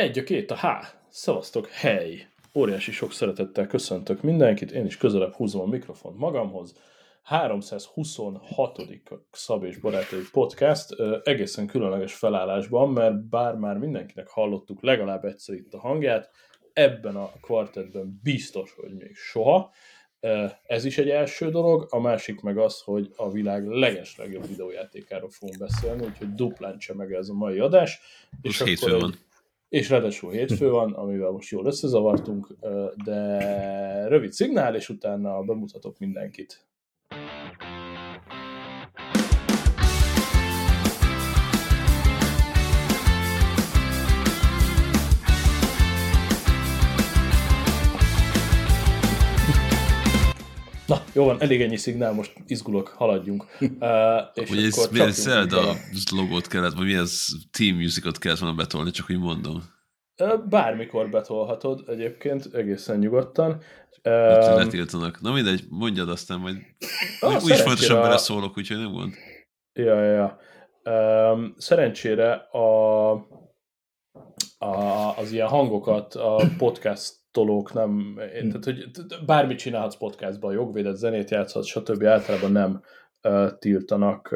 Egy, a két, a H. Szevasztok, hely! Óriási sok szeretettel köszöntök mindenkit, én is közelebb húzom a mikrofont magamhoz. 326. XaB és barátai podcast egészen különleges felállásban, mert bár már mindenkinek hallottuk legalább egyszer itt a hangját, ebben a kvartettben biztos, hogy még soha. Ez is egy első dolog, a másik meg az, hogy a világ legeslegjobb videójátékáról fogunk beszélni, úgyhogy duplán csemege ez a mai adás. És hétfő van. És ráadásul hétfő van, amivel most jól összezavartunk, de rövid szignál, és utána bemutatok mindenkit. Na, jó van, elég ennyi szignál, most izgulok, haladjunk. Ugye ez milyen Zelda logót kellett, vagy milyen team musicot kellett volna betolni, csak úgy mondom. Bármikor betolhatod egyébként, egészen nyugodtan. Hát letiltanak. Na mindegy, mondjad aztán, majd úgyis fontosan beleszólok, úgyhogy nem gond. Ja. Szerencsére az ilyen hangokat a podcast tolók nem, tehát hogy bármit csinálhatsz podcastban, jogvédett zenét játszhatsz, stb. Általában nem tiltanak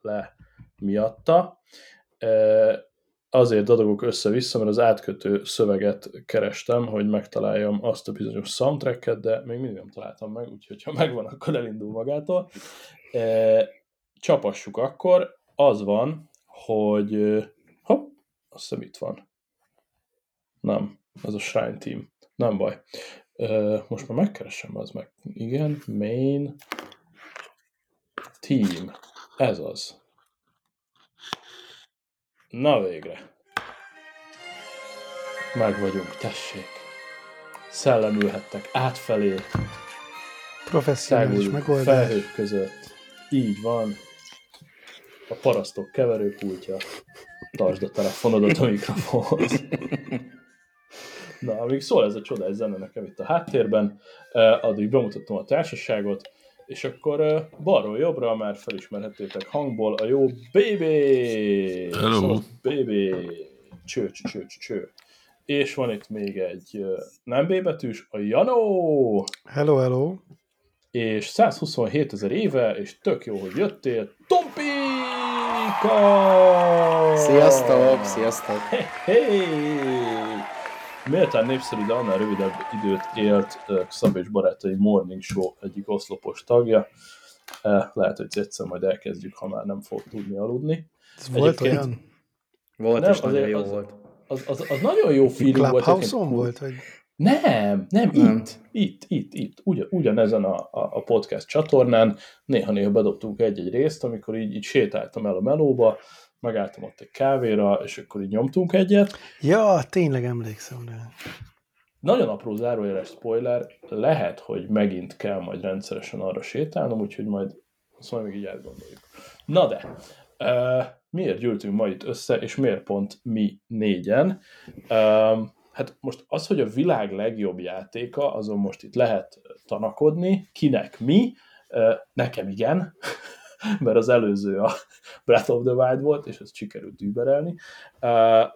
le miatta. Azért dadogok össze-vissza, mert az átkötő szöveget kerestem, hogy megtaláljam azt a bizonyos soundtracket, de még mindig nem találtam meg, úgyhogy ha megvan, akkor elindul magától. Csapassuk akkor. Az van, hogy hopp, azt hiszem itt van. Nem. Ez a Shrine Team. Nem baj. Most már megkeresem, az meg. Igen, main team. Ez az. Na végre. Meg vagyunk, tessék. Szellemülhettek átfelé. Professzionális megoldás. Felhők között. Így van. A parasztok keverőpultja. Tartsd a telefonodat a mikrofonhoz. Na, amíg szól ez a csodás zene nekem itt a háttérben, addig bemutattam a társaságot, és akkor balról jobbra már felismerhetétek hangból a jó Baby! Hello! Szóval Baby! Cső. És van itt még egy nem B-betűs, a Janó! Hello! És 127 000 éve, és tök jó, hogy jöttél, Tompika! Sziasztok! Hey. Méltán népszerű, de annál rövidebb időt élt XaB és barátai Morning Show egyik oszlopos tagja. Lehet, hogy egyszer majd elkezdjük, ha már nem fog tudni aludni. Volt olyan? Volt, és nagyon jó volt. Az nagyon jó film volt. Clubhouse-on volt? Vagy? Nem. Itt. Ugyanezen a podcast csatornán néha bedobtunk egy-egy részt, amikor így sétáltam el a melóba, megálltam ott egy kávéra, és akkor így nyomtunk egyet. Ja, tényleg emlékszem rá. Nagyon apró zárójeles spoiler, lehet, hogy megint kell majd rendszeresen arra sétálnom, úgyhogy majd azt majd még így átgondoljuk. Na de, miért gyűltünk ma itt össze, és miért pont mi négyen? Hát most az, hogy a világ legjobb játéka, azon most itt lehet tanakodni, kinek mi, nekem igen, mert az előző a Breath of the Wild volt, és ezt sikerült überelni.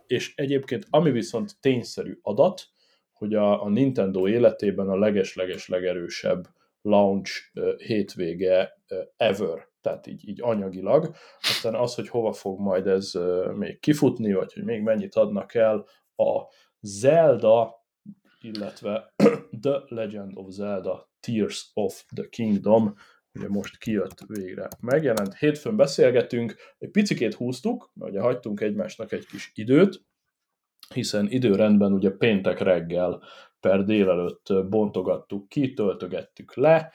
És egyébként, ami viszont tényszerű adat, hogy a Nintendo életében a legerősebb launch hétvége ever, tehát így anyagilag. Aztán az, hogy hova fog majd ez még kifutni, vagy hogy még mennyit adnak el a Zelda, illetve The Legend of Zelda Tears of the Kingdom, ugye most kijött végre. Megjelent, hétfőn beszélgetünk, egy picikét húztuk, ugye hagytunk egymásnak egy kis időt, hiszen időrendben ugye péntek reggel per délelőtt bontogattuk ki, töltögettük le,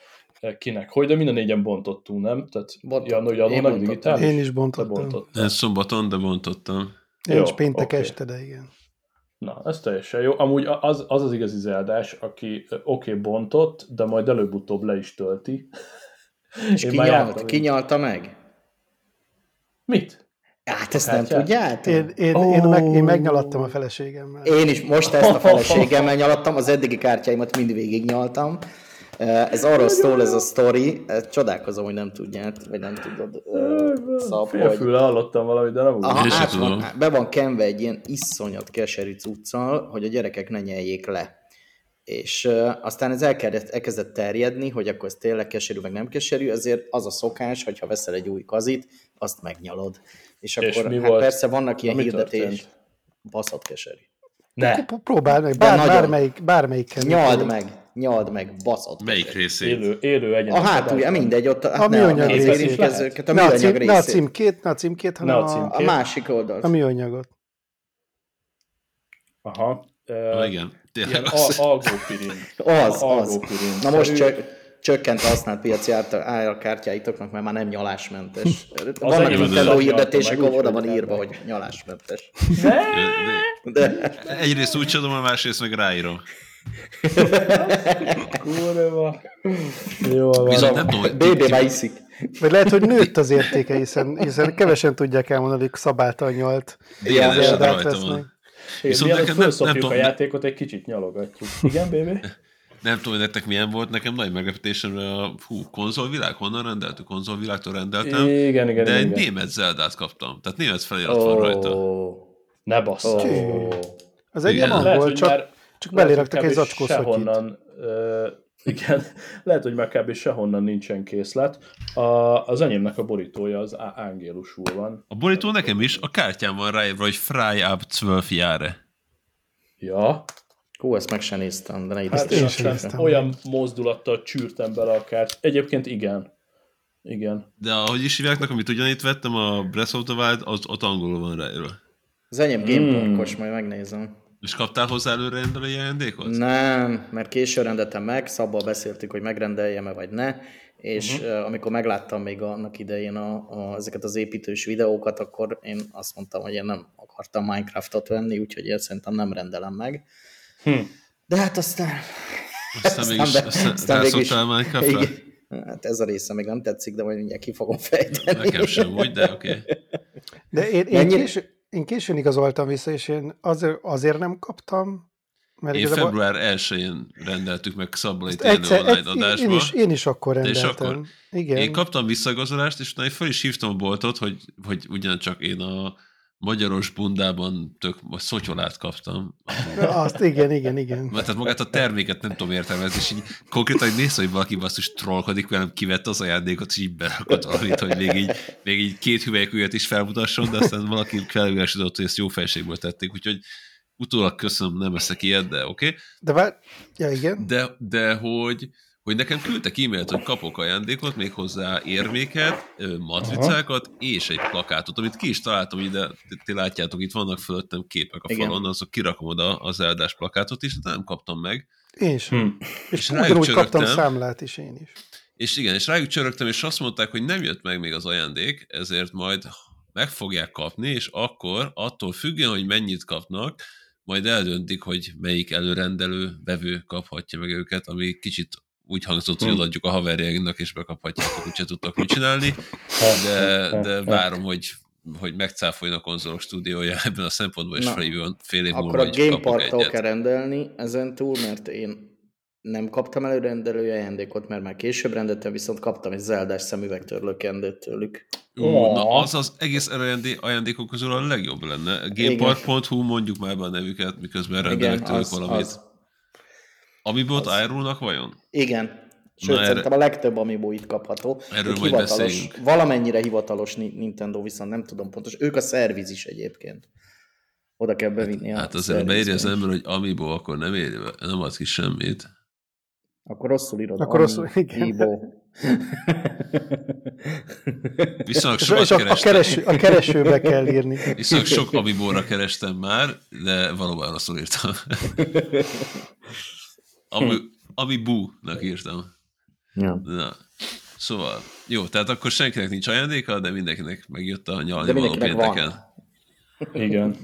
kinek hogy, de mind a négyen bontottunk, nem? Tehát Janó digitális. Én is bontottam. Szombaton, de bontottam. Én is péntek este, de igen. Na, ez teljesen jó. Amúgy az igazi zeldás, aki bontott, de majd előbb-utóbb le is tölti. És kinyalta meg? Mit? Hát ezt nem tudját? Én megnyaladtam a feleségemmel. Én is most ezt a feleségemmel nyaladtam, az eddigi kártyáimat mind végignyaltam. Ez arról szól ez a sztori, csodálkozom, hogy nem tudját, vagy nem tudod, Szab, hogy... Félfülle hallottam valamit, de nem úgy. Be van kenve egy ilyen iszonyat keserű cuccal, hogy a gyerekek ne nyeljék le. És aztán ez elkezdett terjedni, hogy akkor ez tényleg keserű, meg nem keserű, ezért az a szokás, hogyha veszel egy új kazit, azt megnyalod. És akkor hát persze vannak ilyen hirdetés. Baszott keserű. Ne. Próbáld meg, bármelyik. Nyald meg, baszott. Melyik részét? Élő egyenlőt. A hátulja, mindegy, ott a műanyag részét. A műanyag részét. Ne a címkét, hanem a másik oldalt. A műanyagot. Aha. Igen. Ilyen algópirin. Az. Na most csökkent a használt piaci árkártyáitoknak, mert már nem nyalásmentes. Vannak Nintendo hirdetések, ahol oda van írva, hogy nyalásmentes. De. Egyrészt úgy csinálom, a másrészt meg ráírom. Kurva. Jól van. Viszont nem tudom, hogy... Bébé már iszik. Vagy lehet, hogy nőtt az értéke, hiszen kevesen tudják elmondani, hogy szabáltan nyalt. Igen, és rajta van. Mielőtt felszopjuk a játékot, egy kicsit nyalogatjuk. Igen, bébé? Nem tudom, hogy nektek milyen volt, nekem nagy meglepítésemre a konzolvilág, honnan rendeltük? Konzolvilágtól rendeltem, igen, de egy német Zeldát kaptam. Tehát német felirat van rajta. Ne basszak. Az egy nem volt, csak beléraktak egy zacskó szotyit. Igen, lehet, hogy már kb. Sehonnan nincsen készlet. Az enyémnek a borítója az ángélusul van. A borító nekem is, a kártyám van ráírva, hogy Fry Up 12 Jahre. Ja. Hú, ezt meg sem néztem, de ne idéztem. Olyan mozdulattal csűrtem bele a kártyát. Egyébként igen. De ahogy is hívják, amit ugyanitt vettem, a Breath of the Wild, az ott angolul van ráírva. Az enyém Gamepark.hu-s, majd megnézem. És kaptál hozzá előrendelői ajándékot? Nem, mert később rendeltem meg, Szabbal beszéltük, hogy megrendeljem-e vagy ne, és amikor megláttam még annak idején ezeket az építős videókat, akkor én azt mondtam, hogy én nem akartam Minecraftot venni, úgyhogy én szerintem nem rendelem meg. De hát aztán rászoltál Minecraftra? Hát ez a része még nem tetszik, de majd mindjárt ki fogom fejteni. Nekem sem úgy, de oké. De én későn igazoltam vissza, és én azért nem kaptam. Mert én február 1-én rendeltük meg szabbalait élő online adásba. Én is akkor rendeltem. Akkor igen. Én kaptam visszaigazolást, és utána én fel is hívtam a boltot, hogy ugyancsak én a magyaros bundában tök szotyolát kaptam. Azt igen. Mert tehát magát a terméket nem tudom értelmezni, és így konkrétan, hogy nézd, hogy valaki basszus trollkodik, velem kivett az ajándékot, és így berakott valamit, hogy még így két hüvelyküvet is felmutasson, de aztán valaki felülásodott, hogy ezt jó felségből tették, úgyhogy utólag köszönöm, nem eszek ilyet, de oké. De igen. De hogy nekem küldtek e-mailt, hogy kapok ajándékot, még hozzá érméket, matricákat és egy plakátot, amit ki is találtam ide, ti látjátok, itt vannak fölöttem képek a falon, azok kirakom oda az eldás plakátot is, de nem kaptam meg. Én sem. És úgy kaptam számlát is én is. És igen, és rájuk csörögtem, és azt mondták, hogy nem jött meg még az ajándék, ezért majd meg fogják kapni, és akkor attól függően, hogy mennyit kapnak, majd eldöntik, hogy melyik előrendelő vevő kaphatja meg őket, ami kicsit úgy hangzott, hogy odaadjuk a haverjainknak, és bekaphatjátok, úgyse tudtak mit csinálni, de várom, hogy megcáfoljon a konzolok stúdiója ebben a szempontból, és fél év múlva is kapok egyet. Akkor a Gamepark.hu-tól kell rendelni ezen túl, mert én nem kaptam előrendelői ajándékot, mert már később rendeltem, viszont kaptam egy Zeldás szemüvegtörlőkendőt tőlük. Na az az egész ajándékok közül a legjobb lenne. Gamepark.hu, mondjuk már be a nevüket, miközben rendelek tőlük valamit. Amiibo árulnak vajon? Igen. Sőt, szerintem a legtöbb Amiibo itt kapható. Erről majd beszéljünk. Valamennyire hivatalos Nintendo, viszont nem tudom pontos. Ők a szerviz is egyébként. Oda kell bevinni a szervizben. Hát azért beírja az ember, hogy Amiibo, akkor nem ad ki semmit. Akkor rosszul írod. Akkor rosszul, Amiibo. Viszont sokat kerestem. A keresőbe kell írni. Viszont sok Amiibóra kerestem már, de valóban rosszul írtam. Ami bú-nak írtam. Ja. Na. Szóval, jó, tehát akkor senkinek nincs ajándéka, de mindenkinek megjött a nyalni való pénteken. Igen.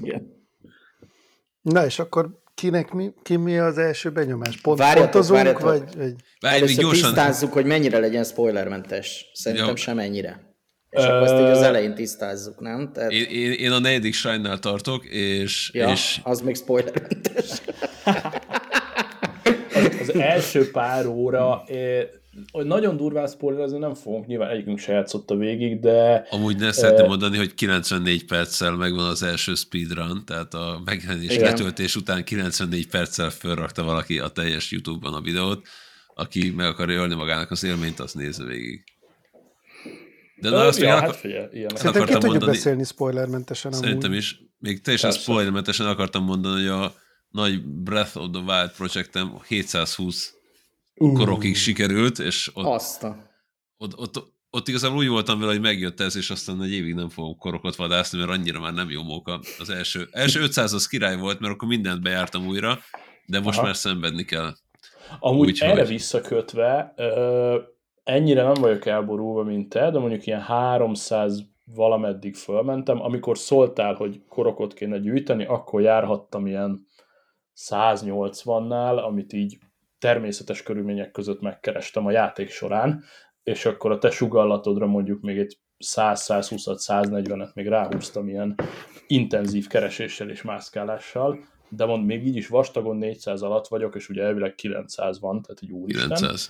Na és akkor ki mi az első benyomás? Pontozunk, vagy... Először gyorsan... tisztázzuk, hogy mennyire legyen spoilermentes. Szerintem sem ennyire. És akkor ezt így az elején tisztázzuk, nem? Tehát... Én a negyedik shrine-nál tartok, és... Ja, és... az még spoilermentes. az első pár óra, nagyon durván spoilerezni nem fogunk, nyilván egyikünk se játszotta végig, de... Amúgy ne szeretném mondani, hogy 94 perccel megvan az első speedrun, tehát a megjelenés letöltés után 94 perccel fölrakta valaki a teljes YouTube-ban a videót, aki meg akarja ölni magának az élményt, azt nézze végig. De na, azt akartam ki tudjuk beszélni spoilermentesen amúgy. Szerintem is. Még teljesen spoilermentesen akartam mondani, hogy a nagy Breath of the Wild projektem 720 korokig sikerült, és ott igazából úgy voltam vele, hogy megjött ez, és aztán egy évig nem fogok korokot vadászni, mert annyira már nem jó móka. Az első 500 az király volt, mert akkor mindent bejártam újra, de most már szenvedni kell. Amúgy erre visszakötve... Ennyire nem vagyok elborulva, mint te, de mondjuk ilyen 300 valameddig fölmentem. Amikor szóltál, hogy korokot kéne gyűjteni, akkor járhattam ilyen 180-nál, amit így természetes körülmények között megkerestem a játék során, és akkor a te sugallatodra mondjuk még egy 100-120-at, 140-et még ráhúztam ilyen intenzív kereséssel és mászkálással, de mondd, még így is vastagon 400 alatt vagyok, és ugye elvileg 900 van, tehát így úristen. 900.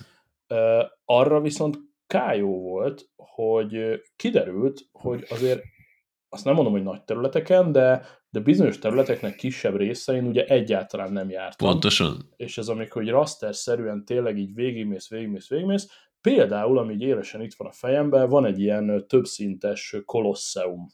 Arra viszont kájó volt, hogy kiderült, hogy azért, azt nem mondom, hogy nagy területeken, de bizonyos területeknek kisebb részein ugye egyáltalán nem jártam. Pontosan. És ez amikor így rasterszerűen tényleg így végigmész, például, ami így élesen itt van a fejemben, van egy ilyen többszintes kolosszeum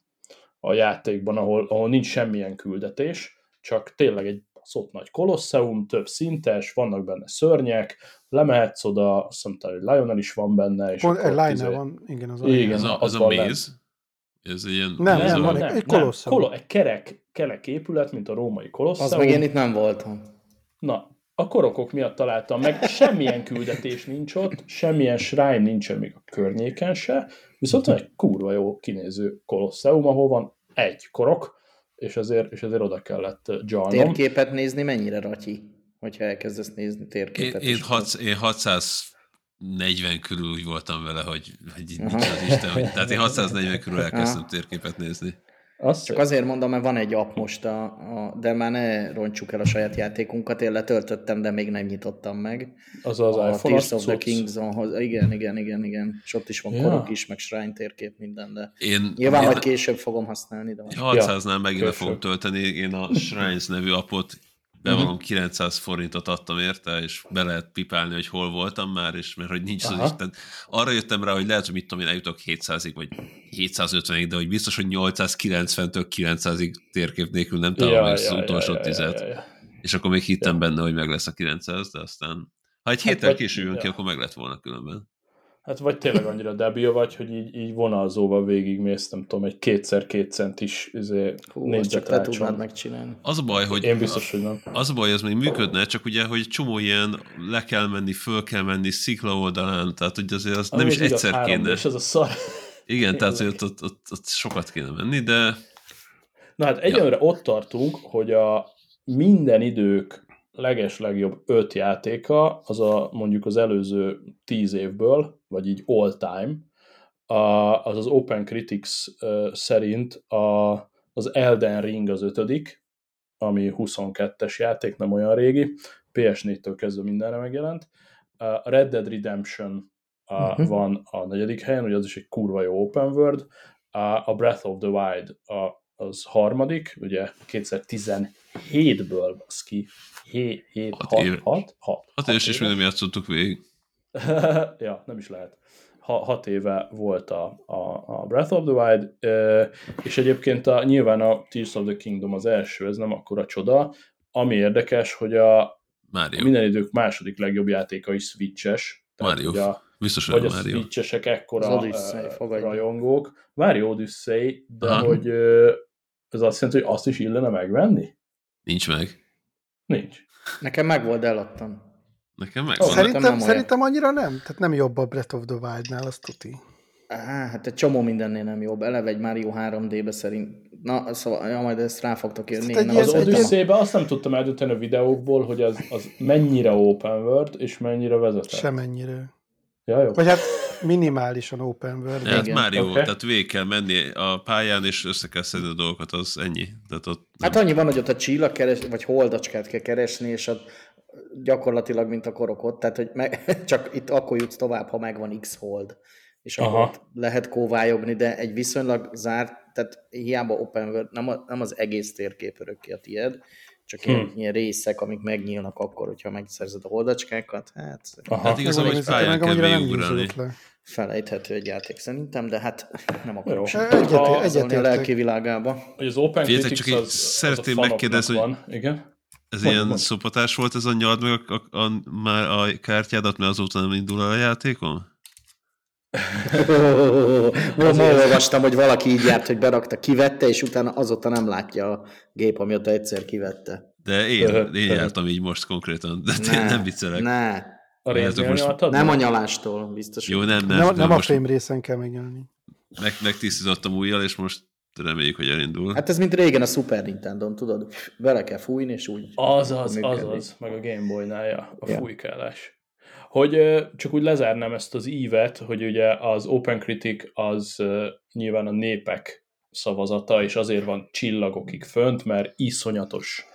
a játékban, ahol nincs semmilyen küldetés, csak tényleg egy szott nagy kolosszeum, több szintes, vannak benne szörnyek, lemehetsz oda, azt mondta, hogy Lionel is van benne. És Lionel van, igen. Az a méz? Ez ilyen, nem, egy kolosszeum. Egy kerek épület, mint a római kolosszeum. Az meg én itt nem voltam. Na, a korokok miatt találtam meg, semmilyen küldetés nincs ott, semmilyen shrine nincsen még a környéken se, viszont egy kurva jó kinéző kolosszeum, ahol van egy korok, és azért oda kellett dzsalnom. Térképet nézni mennyire, Ratyi? Hogyha elkezdesz nézni térképet. Én 640 körül úgy voltam vele, hogy nincs az Isten. Tehát én 640 körül elkezdtem térképet nézni. Csak azért mondom, mert van egy app most, de már ne rontsuk el a saját játékunkat. Én letöltöttem, de még nem nyitottam meg. Az az iPhone. A Tears of the Kingdom, igen. És ott is van korok is, meg shrine térkép, minden, de nyilván majd később fogom használni. De 600-nál megint le fogom tölteni. Én a Shrines nevű appot bevallom, 900 forintot adtam érte, és be lehet pipálni, hogy hol voltam már, és mert hogy nincs az Isten. Arra jöttem rá, hogy lehet, hogy mit tudom én, eljutok 700-ig, vagy 750-ig, de hogy biztos, hogy 890-től 900-ig térkép nélkül nem találom meg az utolsó 10-et. És akkor még hittem benne, hogy meg lesz a 900, de aztán ha egy héttel később jön ki, akkor meg lett volna különben. Hát vagy tényleg annyira debil vagy, hogy így vonalzóval végigmész, nem tudom, egy 2x2 centis négyzetrácson. Az a baj, hogy... Én biztos, hogy nem. Az a baj, ez még működne, csak ugye, hogy csomó ilyen le kell menni, föl kell menni, szikla oldalán, tehát ugye azért az nem is egyszer kéne. És az a szar. Igen, tehát ott sokat kéne menni, de... Na hát egyenlőre ott tartunk, hogy a minden idők legeslegjobb 5 játéka, az a mondjuk az előző 10 évből, vagy így all time, az az Open Critics szerint az Elden Ring az 5., ami 22-es játék, nem olyan régi, PS4-től kezdve mindenre megjelent. A Red Dead Redemption van a 4. helyen, ugye az is egy kurva jó open world. A Breath of the Wild az 3., ugye 2017-ből az ki, 6 éves, és még nem játszottuk végig. Ja, nem is lehet. 6 éve volt a Breath of the Wild, és egyébként nyilván a Tears of the Kingdom az első, ez nem akkora csoda. Ami érdekes, hogy a minden idők második legjobb játéka is switches. Mario. Biztos, hogy a switchesek ekkora rajongók. Mario Odyssey, de hogy ez azt jelenti, hogy azt is illene megvenni? Nincs meg. Nincs. Nekem meg volt, eladtam. Szerintem annyira nem. Tehát nem jobb a Breath of the Wild-nál, azt tuti. Hát egy csomó mindennél nem jobb. Eleve egy Mario 3D-be szerint. Na, szóval, majd ezt rá fogtok érni. Az Odyssey-ben azt nem tudtam eldönteni a videókból, hogy az mennyire open world, és mennyire vezetett. Semennyire. Ja, jó. Vagy hát minimálisan open world. Hát Mario, tehát végig kell menni a pályán, és össze kell szedni a dolgokat, az ennyi. Tehát ott hát annyi van, hogy ott a csillag keres, vagy holdacskát kell keresni, és gyakorlatilag, mint a korokot, tehát hogy csak itt akkor jutsz tovább, ha megvan X-hold, és akkor lehet kóvályogni, de egy viszonylag zárt, tehát hiába open world, nem az egész térkép örökké a tied, csak ilyen részek, amik megnyílnak akkor, hogyha megszerzed a holdacskákat, hát... Hát igazából, hogy pályán kell végigurani. Felejthető egy játék szerintem, de hát nem akarok egyet a lelki világába. Hogy az Open Critics csak így szeretném megkérdezni, hogy ez ilyen szopatás volt, ez a nyald meg már a kártyádat, mert azóta nem indul el a játékom? Ma olvastam, hogy valaki így járt, hogy berakta, kivette, és utána azóta nem látja a gép, amióta egyszer kivette. De én jártam így most konkrétan, de nem viccelek. A most... Nem a nyalástól, biztos. Jó, nem a frame részen kell megnyalni. Megtisztítottam újjal, és most reméljük, hogy elindul. Hát ez mint régen a Super Nintendon, tudod, vele kell fújni, és úgy... Azaz, meg a Game Boy-nál a fújkálás. Hogy csak úgy lezárnám ezt az ívet, hogy ugye az Open Critic az nyilván a népek szavazata, és azért van csillagokig fönt, mert iszonyatos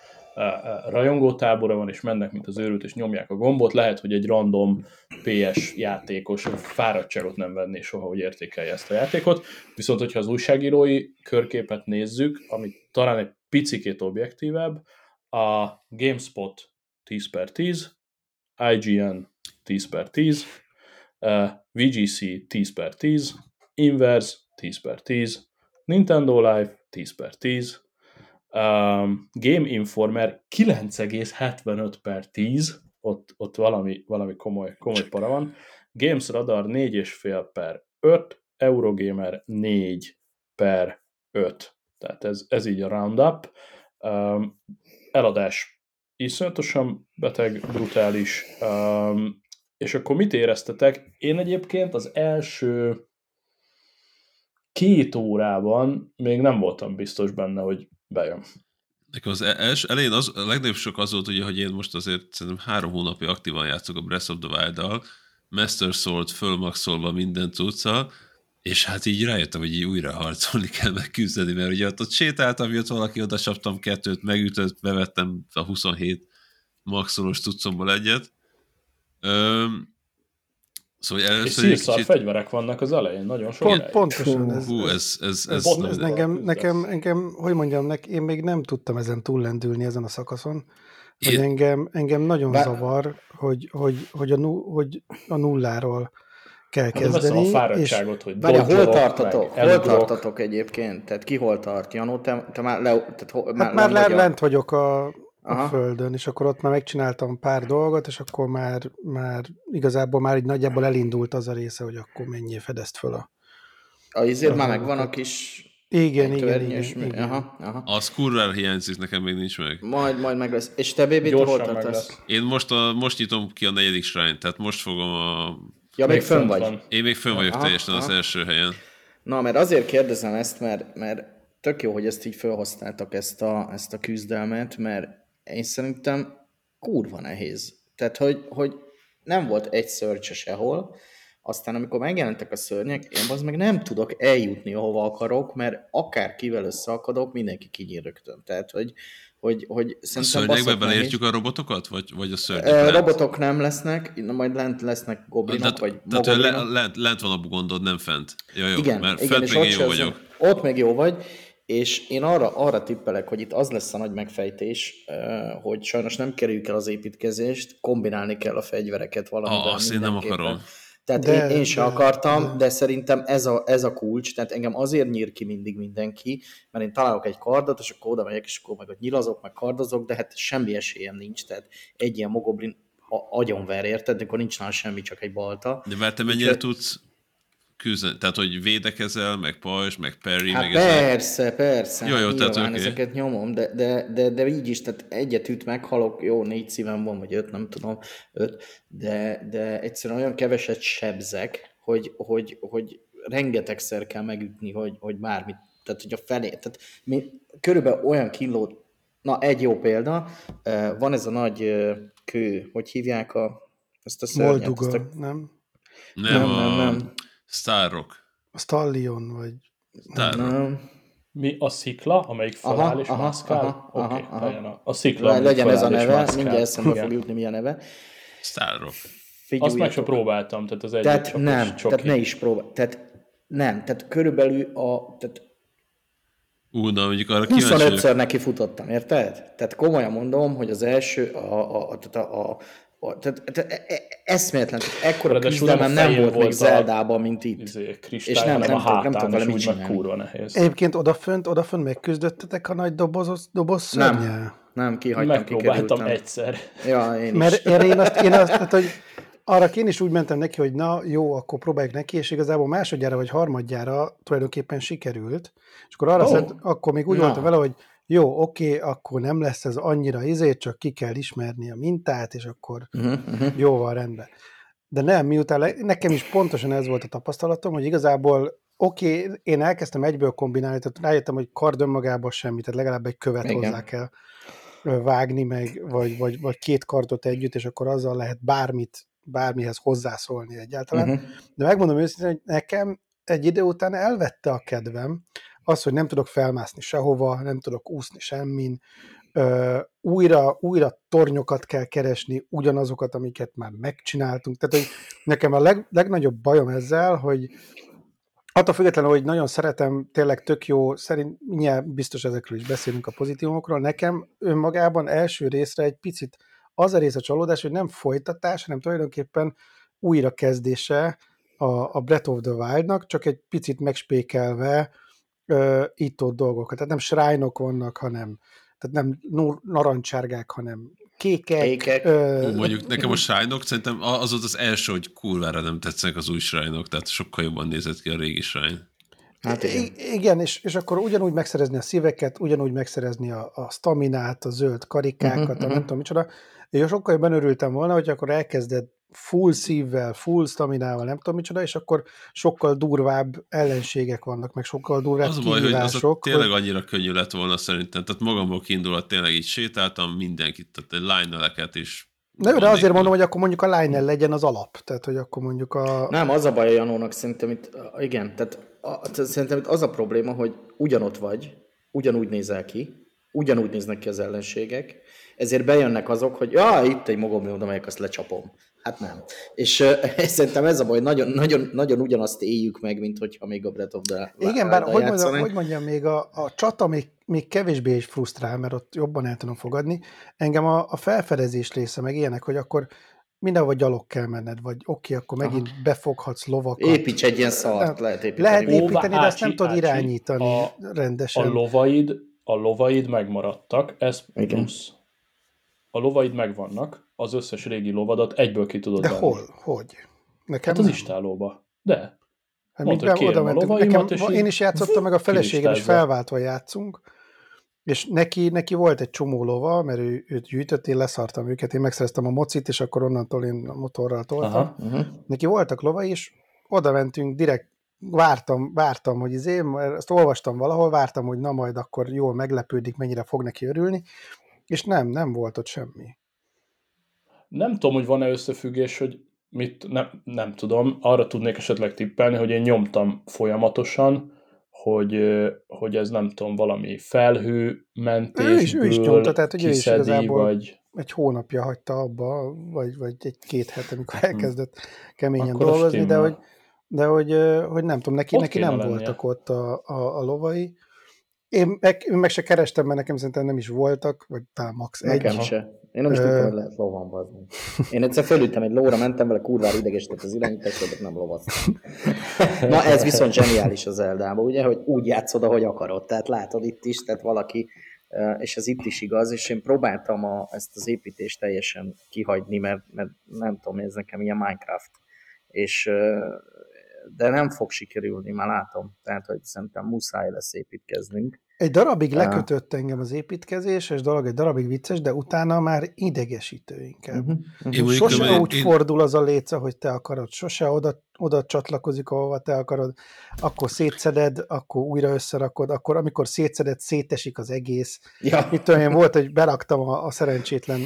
rajongótábora van, és mennek, mint az őrült, és nyomják a gombot. Lehet, hogy egy random PS játékos fáradtságot nem venné soha, hogy értékelje ezt a játékot. Viszont, hogyha az újságírói körképet nézzük, ami talán egy picikét objektívebb, a GameSpot 10/10, IGN 10/10, VGC 10/10, Inverse 10/10, Nintendo Life 10/10, Game Informer 9,75/10, ott valami komoly para van, Games Radar 4,5/5, Eurogamer 4/5, tehát ez így a roundup. Eladás iszonyatosan beteg, brutális. És akkor mit éreztetek? Én egyébként az első 2 órában még nem voltam biztos benne, hogy bejön. Nekem az elején a legnagyobb sok az volt, ugye, hogy én most azért szerintem 3 hónapja aktívan játszok a Breath of the Wild-dal, Master Sword fölmaxolva minden cuccal, és hát így rájöttem, hogy így újra harcolni kell, megküzdeni, mert ugye ott sétáltam, jött valaki, oda csaptam 2, megütött, bevettem a 27 maxolós cuccomból egyet. Szóval és szírszar kicsit... fegyverek vannak az elején, nagyon sok elején. Pontosan ez nekem, hogy mondjam, én még nem tudtam ezen túllendülni ezen a szakaszon, hogy engem nagyon zavar, hogy a nulláról kell kezdeni. Hát hol tartatok egyébként? Tehát ki hol tart? Janó, te már lent vagyok a földön, és akkor ott már megcsináltam pár dolgot, és akkor már igazából már így nagyjából elindult az a része, hogy akkor mennyi fedezt föl a... Azért már megvan a kis... Igen. Aha. Az kurvára hiányzik, nekem még nincs meg. Majd meg lesz. És te bébét hol tartasz? Én most nyitom ki a 4. shrine, tehát most fogom a... Ja, még fönn vagy. Én még fönn vagyok teljesen az első helyen. Na, mert azért kérdezem ezt, mert tök jó, hogy ezt így felhoztátok, ezt a küzdelmet, mert én szerintem kurva nehéz. Tehát, hogy nem volt egy szörcse sehol, aztán amikor megjelentek a szörnyek, én az meg nem tudok eljutni, ahova akarok, mert akárkivel összeakadok, mindenki kinyír rögtön. Tehát, hogy a szörnyekben beleértjük a robotokat? Vagy a szörnyek robotok nem lesznek, majd lent lesznek goblinok, vagy mogoblinok. Tehát, hogy lent van a gondod, nem fent. Jaj, igen, mert fent még jó vagyok. Ott meg jó vagy. És én arra tippelek, hogy itt az lesz a nagy megfejtés, hogy sajnos nem kerüljük el az építkezést, kombinálni kell a fegyvereket valamivel. Azt én nem akarom. Tehát én sem akartam, de szerintem ez a kulcs, tehát engem azért nyír ki mindig mindenki, mert én találok egy kardot, és akkor oda megyek, és akkor meg ott nyilazok, meg kardozok, de hát semmi esélyem nincs, tehát egy ilyen mogoblin agyonver, érted, akkor nincs nála semmi, csak egy balta. De mert te mennyire tudsz küzdeni, tehát hogy védekezel, meg pajzs, meg parry, hát meg persze. Jó, tehát ezeket nyomom, de így is, tehát egyet üt, meghalok, jó, 4 szívem van, vagy 5, nem tudom, 5, de egyszerűen olyan keveset sebzek, hogy rengetegszer kell megütni, hogy bármit, tehát hogy a felé, tehát körülbelül olyan kilót, na egy jó példa, van ez a nagy kő, hogy hívják ezt a szörnyet? Molduga, nem? Nem. Starrock. A Stallion, vagy... Starrock. Mi a szikla, amelyik feláll és mászkál? Oké, a szikla, legyen ez a neve, mindjárt eszembe fog jutni, mi a neve. Sztárok. Azt meg sem próbáltam, tehát az egyik csak nem, tehát ne is próbál. Tehát körülbelül a... Tehát de mondjuk arra 25-szer neki futottam, érted? Tehát komolyan mondom, hogy az első tehát eszméletlen, ekkora küzdelem nem volt még Zeldában, mint itt. És nem tudok velem így csinálni. Egyébként odafönt megküzdöttetek a nagy doboz szörnyel? Nem, kihagytam, megpróbáltam egyszer. Ja, én is. Mert én azt, tehát, hogy arra én is úgy mentem neki, hogy na jó, akkor próbáljuk neki, és igazából másodjára vagy harmadjára tulajdonképpen sikerült. És akkor arra akkor még úgy voltam vele, hogy jó, oké, akkor nem lesz ez annyira csak ki kell ismerni a mintát, és akkor jóval rendben. De nem, miután nekem is pontosan ez volt a tapasztalatom, hogy igazából én elkezdtem egyből kombinálni, tehát rájöttem, hogy kard önmagában semmit, tehát legalább egy követ hozzá kell vágni meg, vagy két kardot együtt, és akkor azzal lehet bármihez hozzászólni egyáltalán. De megmondom őszintén, hogy nekem egy idő után elvette a kedvem az, hogy nem tudok felmászni sehova, nem tudok úszni semmin, újra tornyokat kell keresni, ugyanazokat, amiket már megcsináltunk. Tehát, hogy nekem a legnagyobb bajom ezzel, hogy attól függetlenül, hogy nagyon szeretem, tényleg tök jó, mindjárt biztos ezekről is beszélünk a pozitívumokról, nekem önmagában első részre egy picit az a rész a csalódás, hogy nem folytatás, hanem tulajdonképpen újrakezdése a Breath of the Wild-nak, csak egy picit megspékelve itt-ott dolgokat. Tehát nem shrine-ok vannak, tehát nem narancsárgák, hanem kékek. Mondjuk nekem a shrine-ok, szerintem az volt az első, hogy kurvára nem tetszenek az új shrine-ok, tehát sokkal jobban nézett ki a régi shrine. Hát igen, és akkor ugyanúgy megszerezni a szíveket, ugyanúgy megszerezni a staminát, a zöld karikákat, nem tudom micsoda. És sokkal jobban örültem volna, hogy akkor elkezded full szívvel, full staminával, nem tudom micsoda, és akkor sokkal durvább ellenségek vannak, meg sokkal durvább kihívások. Az a baj, hogy tényleg annyira könnyű lett volna szerintem, tehát magamból kiindulva tényleg így sétáltam mindenkit, tehát egy line-neleket is. Na jó, de azért mondom, hogy akkor mondjuk a line-nel legyen az alap, tehát hogy akkor mondjuk a... Nem, az a baj a Janónak szerintem itt, igen, szerintem itt az a probléma, hogy ugyanott vagy, ugyanúgy nézel ki, ugyanúgy néznek ki az ellenségek, ezért bejönnek azok, hogy itt egy mogomlód, amelyek azt lecsapom. Hát nem. És szerintem ez a baj, nagyon ugyanazt éljük meg, mint hogyha még a Breath of the Wild. Igen, bár hogy mondjam, még a csata még kevésbé is frusztrál, mert ott jobban el tudom fogadni. Engem a felfedezés része, meg ilyenek, hogy akkor mindenhol gyalog kell menned, vagy akkor megint befoghatsz lovakat. Építs egy ilyen szart, lehet építeni. Lehet építeni, de ezt nem tudod irányítani rendesen. A lovaid megmaradtak, ez plusz. A lovaid megvannak, az összes régi lovadat egyből ki tudod venni. De hol? Hogy? Nekem hát az istálóba. De. Mondta, hogy kérem a lovaimat, és én is játszottam, meg a feleségem is felváltva játszunk, és neki volt egy csomó lova, mert őt gyűjtött, én leszartam őket, én megszereztem a mocit, és akkor onnantól én a motorral toltam. Neki voltak lovai, és oda mentünk direkt, vártam, hogy ezt olvastam valahol, vártam, hogy na majd akkor jól meglepődik, mennyire fog neki örülni, és nem volt ott semmi. Nem tudom, hogy van-e összefüggés, hogy nem tudom, arra tudnék esetleg tippelni, hogy én nyomtam folyamatosan, hogy ez nem tudom, valami felhőmentésből ő is nyomta, tehát hogy kiszedi, ő is igazából egy hónapja hagyta abba, vagy egy-két hete, amikor elkezdett keményen akkor dolgozni, de hogy nem tudom, neki nem voltak ott a lovai. Én meg se kerestem, mert nekem szerintem nem is voltak, vagy talán max. Nekem egy. Én nem is tudtam, hogy lehet lovan vazni. Én egyszer fölültem egy lóra, mentem vele, kurvára idegesített az irányítást, de nem lovaztam. Na ez viszont zseniális az Zeldában, ugye, hogy úgy játszod, ahogy akarod. Tehát látod itt is, tehát valaki, és ez itt is igaz, és én próbáltam ezt az építést teljesen kihagyni, mert nem tudom, ez nekem ilyen Minecraft. De nem fog sikerülni, már látom. Tehát, hogy szerintem muszáj lesz építkeznünk. Egy darabig lekötött engem az építkezés, és dolog egy darabig vicces, de utána már idegesítő inkább. Sose úgy fordul az a léce, hogy te akarod, sose oda csatlakozik, ahova te akarod, akkor szétszeded, akkor újra összerakod, akkor amikor szétszeded, szétesik az egész. Ja. Itt olyan volt, hogy beraktam a szerencsétlen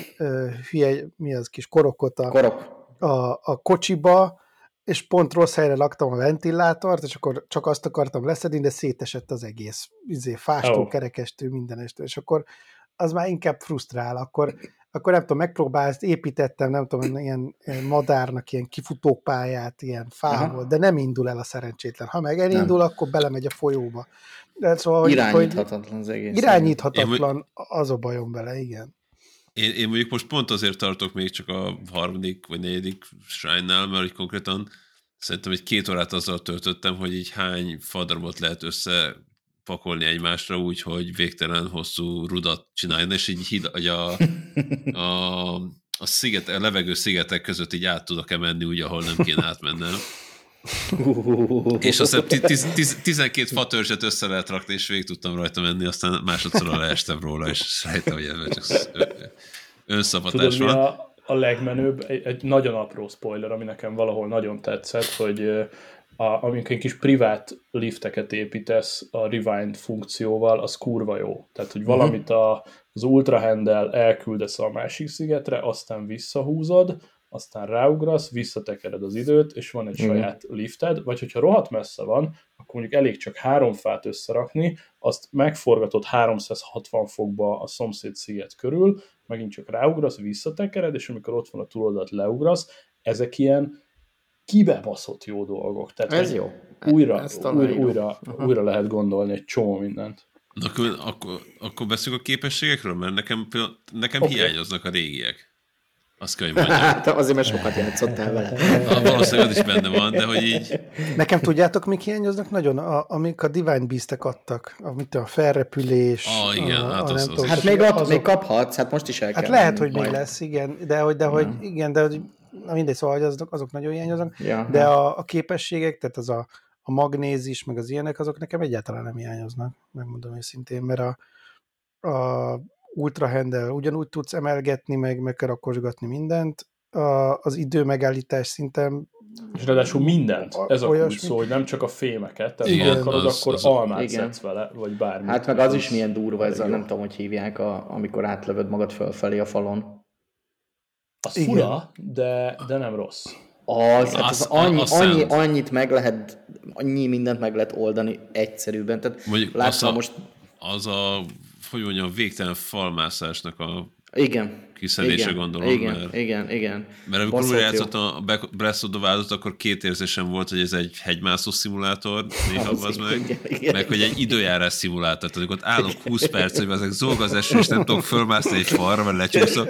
hülye, mi az kis korokot a kocsiba, és pont rossz helyre laktam a ventilátort, és akkor csak azt akartam leszedni, de szétesett az egész. Fástól, kerekestől, mindenestől, és akkor az már inkább frusztrál. Akkor nem tudom, megpróbálsz, építettem, nem tudom, ilyen madárnak ilyen kifutópályát, ilyen fából, aha, de nem indul el a szerencsétlen. Ha meg elindul, nem, akkor belemegy a folyóba. De szóval, irányíthatatlan az egész. Irányíthatatlan, az a bajom vele, igen. Én mondjuk most pont azért tartok még csak a 3. vagy 4. shrine-nál, mert konkrétan szerintem 1-2 órát azzal töltöttem, hogy így hány fadarabot lehet összepakolni egymásra úgy, hogy végtelen hosszú rudat csináljon, és így hogy a levegő szigetek között így át tudok-e menni úgy, ahol nem kéne átmennem. És aztán 12 fatörzset össze lehet rakni, és végig tudtam rajta menni, aztán másodszorra leestem róla, és rájöttem, hogy ebben csak önszabadás van. A legmenőbb, egy nagyon apró spoiler, ami nekem valahol nagyon tetszett, hogy amikor kis privát lifteket építesz a rewind funkcióval, az kurva jó. Tehát, hogy valamit az ultrahanddel elküldesz a másik szigetre, aztán visszahúzod, aztán ráugrasz, visszatekered az időt, és van egy saját lifted, vagy hogyha rohadt messze van, akkor mondjuk elég csak 3 fát összerakni, azt megforgatod 360 fokba a szomszéd sziget körül, megint csak ráugrasz, visszatekered, és amikor ott van a túloldalt, leugrasz, ezek ilyen kibebaszott jó dolgok. Tehát ez jó. Újra lehet gondolni egy csomó mindent. Na, akkor beszélünk a képességekről, mert nekem hiányoznak a régiek. Azt kell, hogy azért, mert sokat játszottál vele. Valószínűleg az is benne van, de hogy így... Nekem tudjátok, mik hiányoznak nagyon? Amik a Divine Beast-ek adtak. Amit a felrepülés. Igen, az hát még ott még kaphatsz, hát most is el kell. Hát lehet, hogy még lesz, igen. Mindegy, szóval azok nagyon hiányoznak. Ja, de a képességek, tehát az a magnézis, meg az ilyenek, azok nekem egyáltalán nem hiányoznak. Megmondom őszintén, mert a ultrahanddel ugyanúgy tudsz emelgetni, meg kell rakosgatni mindent. Az idő megállítás szinten... És ráadásul mindent. Ez a szó, hogy nem csak a fémeket. Tehát igen, akarod, akkor almát szedsz vele, vagy bármi. Hát meg az is milyen durva, ezzel nem tudom, hogy hívják, amikor átlövöd magad fölfelé a falon. Az fura, de nem rossz. Annyi mindent meg lehet oldani egyszerűbben. Tehát láttam most... Az a... hogy mondjam, végtelen falmászásnak a kiszelése, gondolom. Igen. Mert amikor úgy játszottam a Breath of the Wild-ot, akkor 2 érzésem volt, hogy ez egy hegymászó szimulátor, néha az meg, igen, hogy egy időjárás szimulátor. Tehát amikor állok 20 perc, hogy ezek zolg az eső, és nem tudok fölmászni egy falra, mert lecsúszok,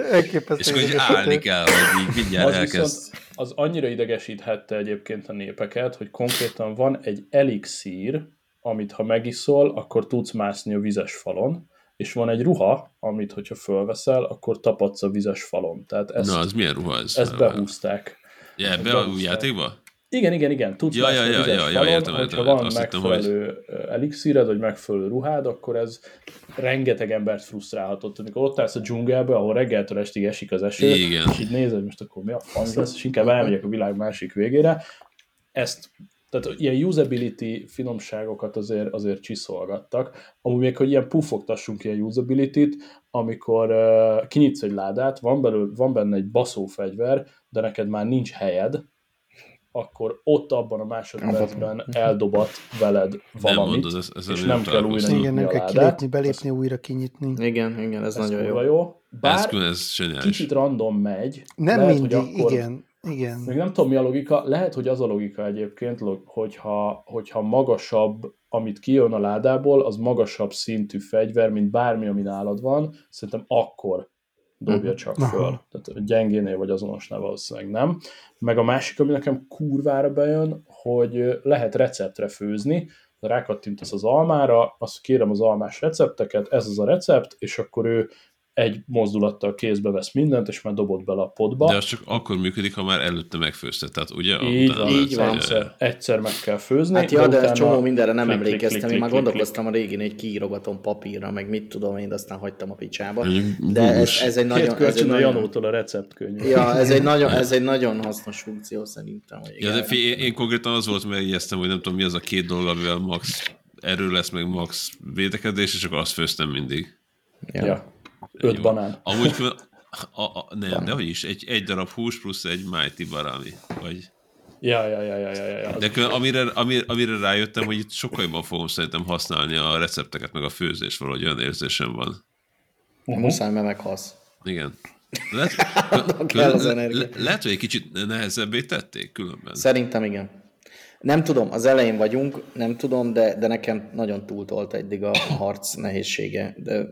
és akkor így állni kell, hogy így mindjárt elkezd. Az annyira idegesíthette egyébként a népeket, hogy konkrétan van egy elixír, amit ha megiszol, akkor tudsz mászni a vizes falon, és van egy ruha, amit, hogyha fölveszel, akkor tapadsz a vizes falon. Tehát na, az milyen ruha ez? Ezt behúzták. Ja, ebbe a játékba? Igen. Tudsz mászni a vizes falon, hogyha van megfelelő elixíred, vagy megfelelő ruhád, akkor ez rengeteg embert frusztrálhatott. Amikor ott állsz a dzsungelbe, ahol reggeltől estig esik az eső, igen, és így nézed, most akkor mi a fasz lesz, és inkább elmegyek a világ másik végére. Tehát ilyen usability finomságokat azért csiszolgattak. Amúgy még, hogy ilyen pufogtassunk ilyen usability-t, amikor kinyitsz egy ládát, van benne egy baszófegyver, de neked már nincs helyed, akkor ott abban a másodpercben eldobat veled valamit, nem és nem kell újra nyitni. Igen, nem kell kilépni, belépni, újra kinyitni. Igen, ez nagyon jó. Bár kicsit random megy. Nem lehet, mindig, igen. Még nem tudom, mi a logika. Lehet, hogy az a logika egyébként, hogyha magasabb, amit kijön a ládából, az magasabb szintű fegyver, mint bármi, ami nálad van, szerintem akkor dobja csak föl. Tehát gyengénél vagy azonosnál valószínűleg nem. Meg a másik, ami nekem kurvára bejön, hogy lehet receptre főzni, rákattintasz az almára, azt kérem az almás recepteket, ez az a recept, és akkor ő egy mozdulattal kézbe vesz mindent, és már dobod bele a potba. De az csak akkor működik, ha már előtte megfőzted. Tehát ugye? Így van. Egyszer meg kell főzni. Hát ja, de csomó mindenre nem emlékeztem. Én már gondolkoztam a régén, hogy kiírogatom papírra, meg mit tudom én, aztán hagytam a picsába. De ez egy nagyon... Kölcsön a Janótól a receptkönyv. Ja, ez egy nagyon hasznos funkció szerintem. Én konkrétan az volt, megjegyeztem, hogy nem tudom, mi az a 2 dolog, amivel max erő lesz, meg max védekezés, és akkor azt főztem mindig. Ja. 5 banán. Amúgy nem, dehogyis, egy darab hús plusz egy mighty barami. Vagy... Ja. De amire rájöttem, hogy itt sokkal jobban fogom szerintem használni a recepteket, meg a főzést, valahogy olyan érzésem van. Nem muszáj, mert meghalsz. Igen. Lehet, hogy egy kicsit nehezebbé tették különben. Szerintem igen. Nem tudom, az elején vagyunk, nem tudom, de nekem nagyon túltolt eddig a harc nehézsége, de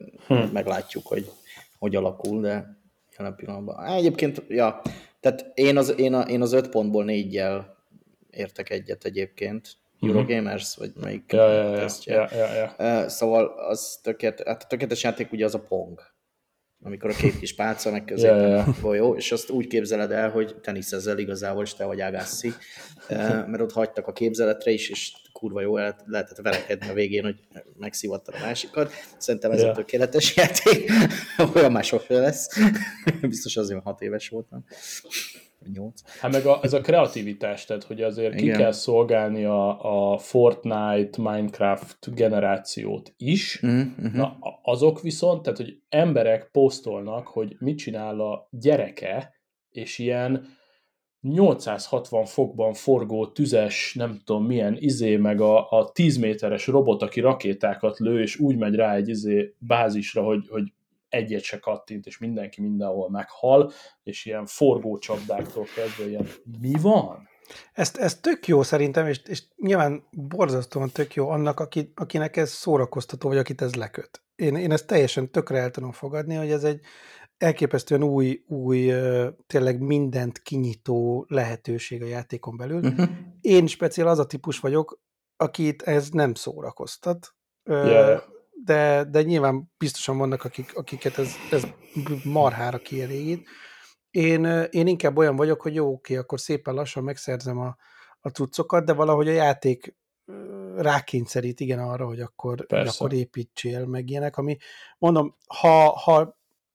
meglátjuk, hogy alakul, de jelen pillanatban. Egyébként, ja, tehát én az 5.4-jel értek egyet egyébként. Eurogamers, vagy melyik tesztje. Szóval az tökéletes játék ugye az a Pong, amikor a két kis pálca megközépen golyó, és azt úgy képzeled el, hogy teniszezel igazából, és te vagy Agassi, mert ott hagytak a képzeletre is, és kurva jó, lehetett verekedni a végén, hogy megszivattad a másikat. Szerintem ez a tökéletes játék, olyan másokféle lesz. Biztos azért 6 éves voltam. 8. Hát meg ez a kreativitás, tehát hogy azért igen, ki kell szolgálni a Fortnite, Minecraft generációt is. Na, azok viszont, tehát hogy emberek posztolnak, hogy mit csinál a gyereke, és ilyen 860 fokban forgó tüzes, nem tudom milyen izé, meg a 10 méteres robot, aki rakétákat lő, és úgy megy rá egy bázisra, hogy egyet se kattint, és mindenki mindenhol meghal, és ilyen forgócsapdáktól kezdve ilyen, mi van? Ez tök jó szerintem, és nyilván borzasztóan tök jó annak, akinek ez szórakoztató, vagy akit ez leköt. Én ezt teljesen tökre el tudom fogadni, hogy ez egy elképesztően új tényleg mindent kinyitó lehetőség a játékon belül. Én speciál az a típus vagyok, akit ez nem szórakoztat. De nyilván biztosan vannak, akiket ez marhára kielégít. Én inkább olyan vagyok, hogy jó, oké, akkor szépen lassan megszerzem a cuccokat, de valahogy a játék rákényszerít igen arra, hogy akkor építsél meg ilyenek, ami mondom,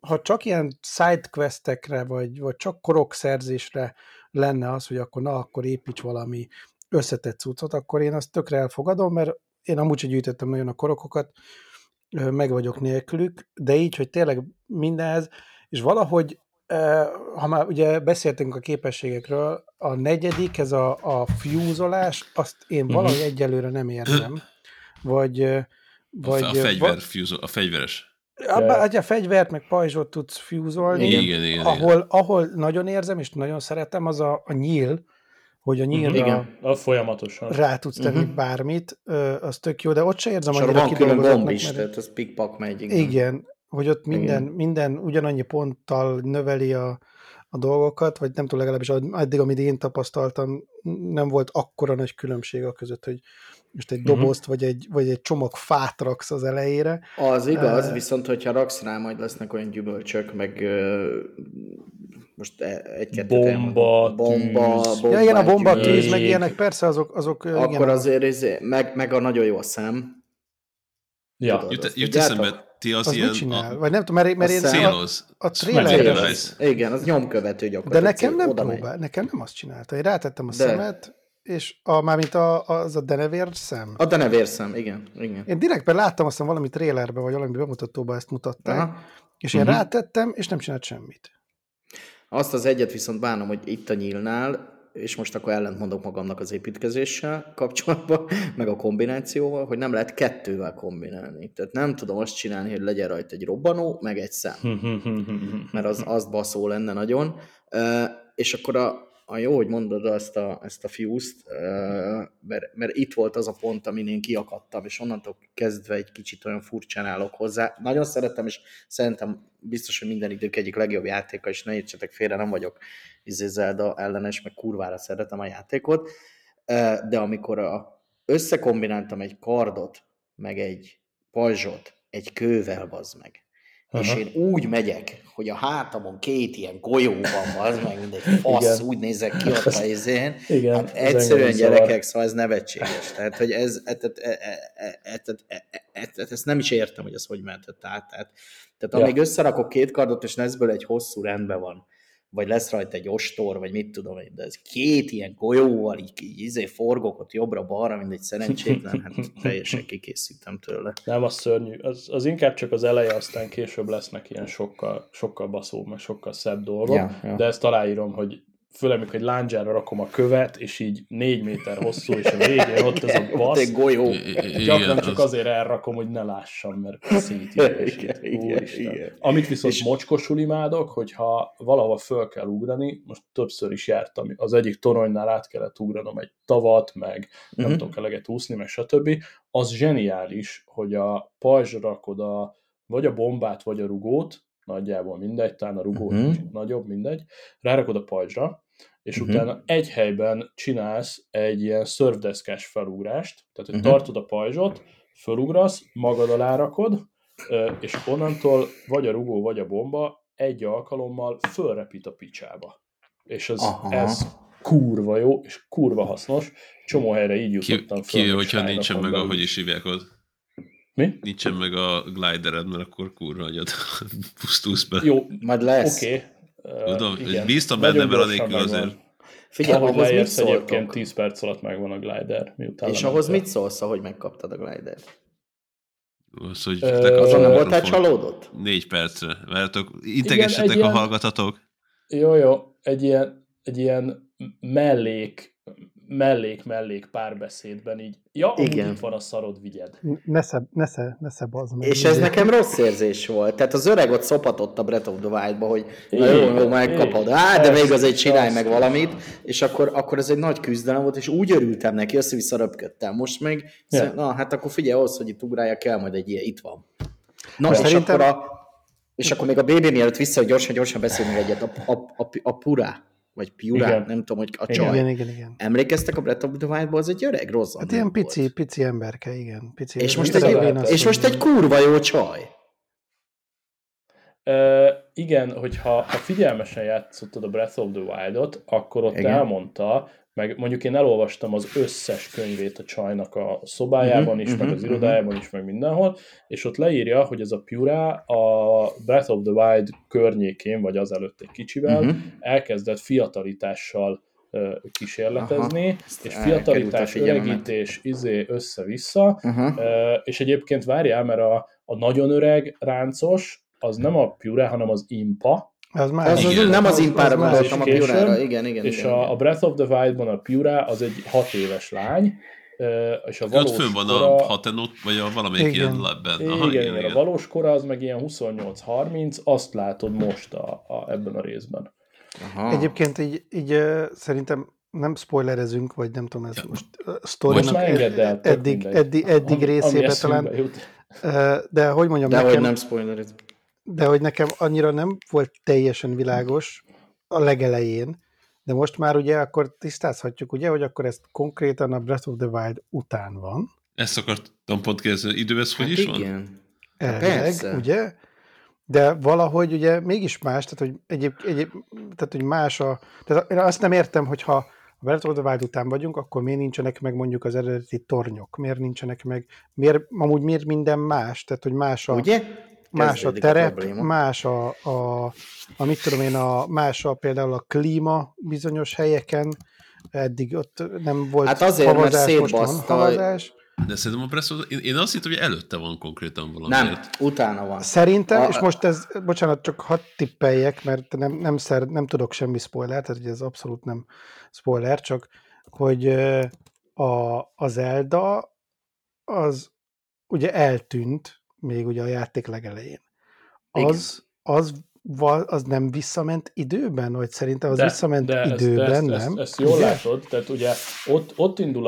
ha csak ilyen sidequestekre, vagy csak korokszerzésre lenne az, hogy akkor építs valami összetett cuccot, akkor én azt tökre elfogadom, mert én amúgy sem gyűjtöttem nagyon a korokokat, meg vagyok nélkülük, de így, hogy tényleg mindenhez, és valahogy, ha már ugye beszéltünk a képességekről, a negyedik, ez a fúzolás, azt én valahogy egyelőre nem érzem. Vagy a fegyveres. A fegyvert, meg pajzsot tudsz fúzolni. Igen. Ahol nagyon érzem, és nagyon szeretem, az a nyíl, hogy a nyílra folyamatosan rá tudsz tenni bármit, az tök jó, de ott se érzem annyira kidolgozatnak. És tehát az pikpak megy. Igen, hogy ott minden ugyanannyi ponttal növeli a dolgokat, vagy nem tudom, legalábbis addig, amit én tapasztaltam, nem volt akkora nagy különbség a között, hogy most egy dobozt, vagy egy csomag fát raksz az elejére. Az igaz, viszont hogyha raksz rá, majd lesznek olyan gyümölcsök, meg most egy-kettőt elmondom. Bomba, ja, igen, a bomba, tűz, meg ilyenek, persze azok akkor igen, azért meg a nagyon jó a szem. Ja. Jut eszembe, ti az ilyen... Vagy nem tudom, mert én... Céloz. A trailer. Igen, az nyomkövető gyakorlatilag. De nekem nem próbál, nekem nem azt csinálta. Én rátettem a szemet, és mármint az a denevér szem. A denevér szem, igen. Én direktben láttam aztán valami trailerbe, vagy valami bemutatóba ezt mutatták, és én rátettem, és nem csinált semmit. Azt az egyet viszont bánom, hogy itt a nyílnál, és most akkor ellentmondok magamnak az építkezéssel kapcsolatban, meg a kombinációval, hogy nem lehet kettővel kombinálni. Tehát nem tudom azt csinálni, hogy legyen rajta egy robbanó, meg egy szem. Mert az baszó lenne nagyon. És akkor jó, hogy mondod ezt a fuse-t, mert itt volt az a pont, amin én kiakadtam, és onnantól kezdve egy kicsit olyan furcsán állok hozzá. Nagyon szeretem, és szerintem biztos, hogy minden idők egyik legjobb játéka, és ne értsetek félre, nem vagyok Zelda ellenes, meg kurvára szeretem a játékot, de amikor összekombináltam egy kardot, meg egy pajzsot, egy kővel, bazd meg, és én úgy megyek, hogy a hátamon két ilyen golyó van, az meg mindegy fasz, úgy nézek ki ott a izén. Hát egyszerűen gyerekek, szóval ez nevetséges. Tehát, hogy ezt nem is értem, hogy ez hogy mentett át. Tehát amíg összerakok két kardot, és ezből egy hosszú rendben van, vagy lesz rajta egy ostor, vagy mit tudom én, de ez két ilyen golyóval így forgok ott jobbra-balra, mindegy szerencsétlen, teljesen kikészítem tőle. Nem, az szörnyű. Az inkább csak az eleje, aztán később lesznek ilyen sokkal, sokkal baszóbb, meg sokkal szebb dolgok, de ezt aláírom, hogy főleg mikor egy lándzsára rakom a követ, és így 4 méter hosszú, és a végén ott ez a basz. Gyakran csak azért elrakom, hogy ne lássam, mert szétjön. Amit viszont mocskosul imádok, hogyha valahova föl kell ugrani, most többször is jártam, az egyik toronynál át kellett ugranom egy tavat, meg nem tudok eleget úszni, meg stb. Az zseniális, hogy a pajzsra rakod a, vagy a bombát, vagy a rugót, nagyjából mindegy, talán a rugó nagyobb, mindegy, rárakod a pajzsra, és utána egy helyben csinálsz egy ilyen szörfdeszkás felugrást, tehát hogy tartod a pajzsot, fölugrasz, magad alá rakod, és onnantól vagy a rugó, vagy a bomba egy alkalommal fölrepít a picsába. És ez kurva jó, és kurva hasznos. Csomó helyre így jutottam föl. Ki, hogyha nincsen meg, ahogy is hívják ott. Mi? Nincsen meg a glidered, mert akkor kurva agyad pusztulsz be. Jó, majd lesz. Oké. Okay. Bíztam benne, mert anélkül azért. Figyelj, ahogy leérsz egyébként 10 perc alatt megvan a glider. És ahhoz mit szólsz, ahogy megkaptad a glidert? Az, hogy nem voltál csalódott? 4 percre. Várjátok, integessetek, ha hallgatatok. Jó. Egy ilyen mellék párbeszédben így, ja, igen. Itt van a szarod, vigyed. Nesze bazd meg. És ez nekem rossz érzés volt. Tehát az öreg ott szopatott a Breath of the Wild-ba, hogy jó, megkapod. De még azért csinálj meg valamit. És akkor ez egy nagy küzdelem volt, és úgy örültem neki, össze-vissza röpködtem. Most meg, na hát akkor figyelj, ahhoz, hogy itt ugrálja kell, majd egy ilyen, itt van. Na, és szerintem... akkor még a BB mielőtt vissza, hogy gyorsan beszélünk egyet. A purá. Vagy Piura, nem tudom, hogy a csaj. Igen. Emlékeztek a Breath of the Wild-ból, az egy öreg rosszan. Hát ilyen pici emberke, igen. Pici és most, egy kurva jó csaj. Igen, hogyha figyelmesen játszottad a Breath of the Wild-ot, akkor ott elmondta, meg mondjuk én elolvastam az összes könyvét a csajnak a szobájában is, meg az irodájában is, meg mindenhol, és ott leírja, hogy ez a Piura a Breath of the Wild környékén, vagy azelőtt egy kicsivel, elkezdett fiatalitással kísérletezni, és fiatalitás, öregítés, össze-vissza, és egyébként várjál, mert a nagyon öreg ráncos, az nem a Piura, hanem az Impa. Az nem az impára gondoltam, a Piurára. Igen, és igen. A Breath of the Wild-ban a Piura az egy 6 éves lány, és a valós kora... van a 6 vagy a valamelyik ilyen labben. Igen, a valós kora az meg ilyen 28-30, azt látod most ebben a részben. Aha. Egyébként így szerintem nem spoilerezünk, vagy nem tudom, ez most a sztorinak eddig részébe talán. De hogy mondjam nekem... Dehogy nem spoilerezünk. De hogy nekem annyira nem volt teljesen világos a legelején, de most már ugye akkor tisztázhatjuk, ugye, hogy akkor ez konkrétan a Breath of the Wild után van. Ezt akartam pont kérdezni, időhez hogy is igen. Van? Elvileg, ugye? De valahogy ugye mégis más, tehát hogy más a... Tehát én azt nem értem, hogyha a Breath of the Wild után vagyunk, akkor miért nincsenek meg mondjuk az eredeti tornyok? Miért nincsenek meg? Miért minden más? Tehát, hogy más a... Ugye? Más a terep, más a például a klíma bizonyos helyeken, eddig ott nem volt hát azért, havazás, most van havazás. De szerintem a presszó, én azt hittem, hogy előtte van konkrétan valami. Nem, utána van. Szerintem, és most ez, bocsánat, csak hadd tippeljek, mert nem tudok semmi spoilert, tehát ugye ez abszolút nem spoiler, csak hogy a Zelda az ugye eltűnt, még ugye a játék legelején. Az nem visszament időben? Vagy szerintem az visszament időben, nem? Ezt jól látod, tehát ugye ott indul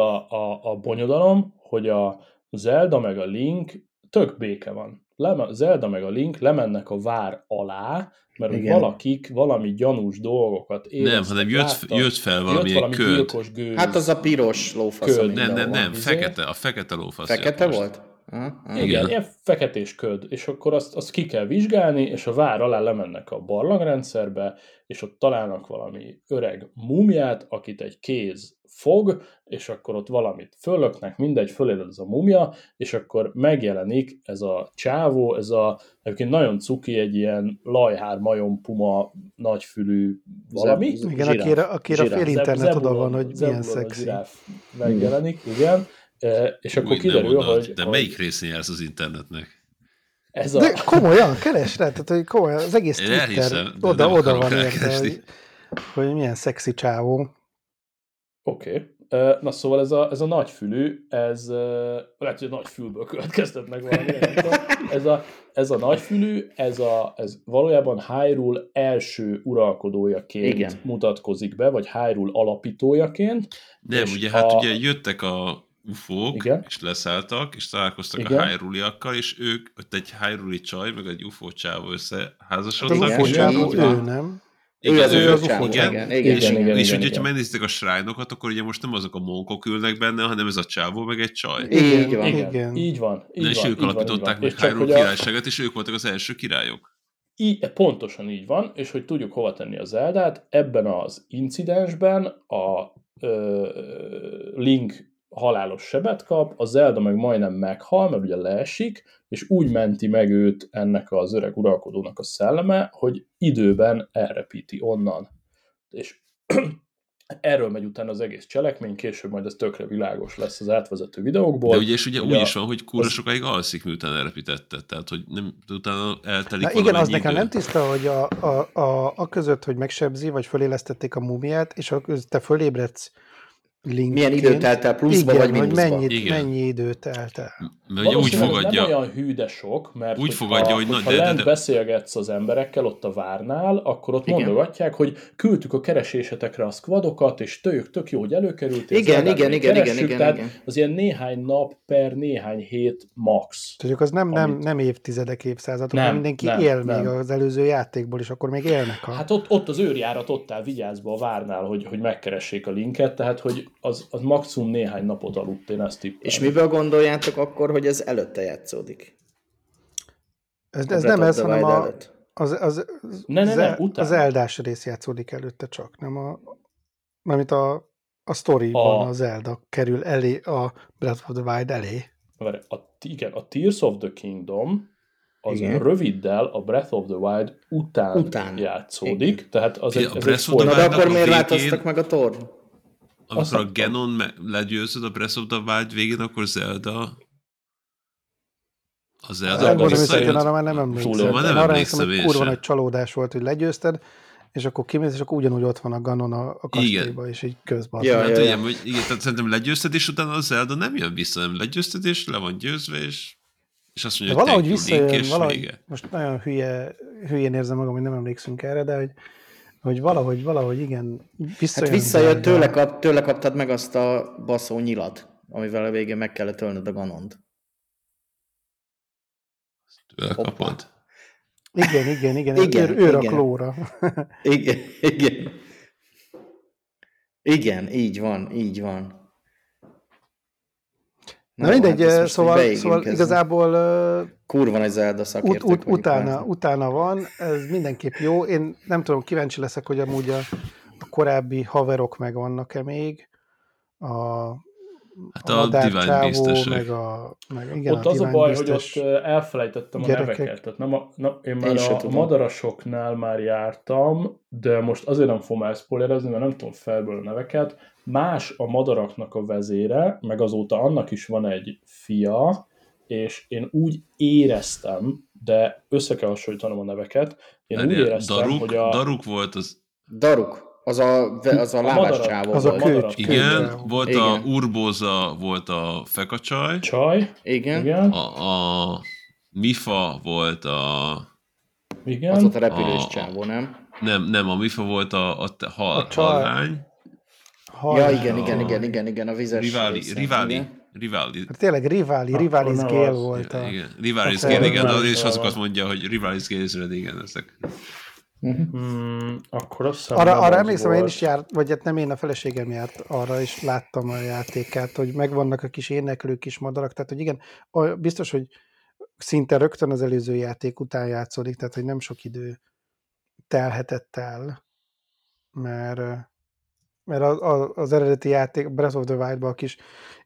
a bonyodalom, hogy a Zelda meg a Link tök béke van. Zelda meg a Link lemennek a vár alá, mert valakik valami gyanús dolgokat éreztek. Nem, hanem jött fel valami gyilkos gőz. Hát az a piros lófasz. Nem, fekete, a fekete lófasz. Fekete volt? Igen, ilyen feketés köd, és akkor azt ki kell vizsgálni, és a vár alá lemennek a barlangrendszerbe, és ott találnak valami öreg múmiát, akit egy kéz fog, és akkor ott valamit föllöknek, mindegy, föléred ez a múmia, és akkor megjelenik ez a csávó, egyébként nagyon cuki, egy ilyen lajhár, majom, puma, nagyfülű valami. Igen, akire fél internet oda van, hogy milyen szexi. Megjelenik, igen. És akkor kiderül, hogy... De melyik részén jársz az internetnek? De komolyan, keresd rá, tehát komolyan, az egész Twitter oda van érte, hogy milyen szexi csávó. Oké. Okay. Na szóval ez a nagyfülű, lehet, hogy a nagyfülből következtet meg valami. Ez a nagyfülű, ez valójában Hyrule első uralkodójaként igen. mutatkozik be, vagy Hyrule alapítójaként. De ugye hát ugye jöttek a ufók, igen. és leszálltak, és találkoztak igen. a Hyrule-iakkal, és ők, ott egy Hyrule csaj, meg egy ufó csávó összeházasodnak. Az ufó ő nem. Igen, ő az ufó, igen. És ugye, ha megnéztek a shrine-okat, akkor ugye most nem azok a monkok ülnek benne, hanem ez a csávó, meg egy csaj. Igen. Így van. És ők alapították meg Hyrule királyságot, és ők voltak az első királyok. Pontosan így van, és hogy tudjuk hova tenni a Zeldát, ebben az incidensben a Link halálos sebet kap, a Zelda meg majdnem meghal, mert ugye leesik, és úgy menti meg őt ennek az öreg uralkodónak a szelleme, hogy időben elrepíti onnan. És erről megy utána az egész cselekmény, később majd ez tökre világos lesz az átvezető videókból. De ugye, és ugye úgy is van, hogy kurva sokáig alszik, miután elrepítette, tehát hogy nem, utána eltelik valamennyi idő. Igen, az nekem nem tiszta, hogy a között, hogy megsebzi, vagy fölélesztették a múmiát, és te fölébredsz Linkként. Milyen időt telt el, pluszba igen, vagy mínuszba? Mennyi időt telt el. Valószínűleg nem olyan hű, de sok, mert úgy fogadja, hogy ha lent beszélgetsz az emberekkel ott a várnál, akkor ott igen. mondogatják, hogy küldtük a keresésetekre a squadokat, és tök jó, hogy előkerültél. Igen. Tehát az ilyen néhány nap per néhány hét max. Tudjuk, az nem évtizedek, évszázadok, hanem mindenki él még az előző játékból, és akkor még élnek. Hát ott az őrjárat ott áll vigyázba a várnál, hogy megkeressék a Linket, tehát hogy az maximum néhány napot aludt, én ezt tippem. És miből gondoljátok akkor, hogy ez előtte játszódik? Ez nem ez, hanem az Eldás rész játszódik előtte csak, mármint a sztoriban az Elda kerül elé, a Breath of the Wild elé. A Tears of the Kingdom az röviddel a Breath of the Wild után játszódik. Igen. Tehát az egy folytatás. De akkor miért változtak meg a torn? Amikor a Ganon legyőzöd a Breath of the Wild végén, akkor Zelda... A Zelda visszajött. Arra már nem emlékszem. Arra kurva nagy csalódás volt, hogy legyőzted, és akkor kimész, és akkor ugyanúgy ott van a Ganon a kastélyban, és így közben. Igen, tehát szerintem legyőzted, és utána a Zelda nem jön vissza, nem legyőzted, és le van győzve, és azt mondja, hogy thank you, Link, és vége. Most nagyon hülyén érzem magam, hogy nem emlékszünk erre, de hogy valahogy igen, visszajön. Hát visszajött, tőle kaptad meg azt a baszó nyilat, amivel a végén meg kellett ölnöd a Ganont. Tőle kapod? Igen. Őr a klóra. Igen. Igen, így van. Na mindegy, szóval igazából kurva nagy Zelda szakértők. Utána van, ez mindenképp jó. Én nem tudom, kíváncsi leszek, hogy amúgy a korábbi haverok meg vannak-e még. A Divine Beast-esek. Ott az a baj, hogy ott elfelejtettem gyerekek. A neveket. Tehát én már a madarasoknál már jártam, de most azért nem fogom elszpoilerezni, mert nem tudom felből a neveket. Más a madaraknak a vezére, meg azóta annak is van egy fia, és én úgy éreztem, de össze kell hasonlítanom a neveket, úgy éreztem, hogy Daruk volt az... Daruk. Az a lábás csávó volt. Igen, volt igen. A Urbóza, volt a fekacsaj. Csaj, igen. A Mifa volt a... Igen. Az ott a repülős csávó, nem? Nem, a Mifa volt a halvány. Ja, igen, a vizes Riváli. Hát tényleg Rivális Gale volt. Igen, Rivális Gale, igen, és azokat mondja, hogy Rivális Gale, igen, ezek... Akkor arra emlékszem, én is járt, vagy hát nem én, a feleségem járt arra, és láttam a játékát, hogy megvannak a kis éneklő kis madarak, tehát hogy igen, biztos, hogy szinte rögtön az előző játék után játszódik, tehát hogy nem sok idő telhetett el, mert az eredeti játék, Breath of the Wild-ban a kis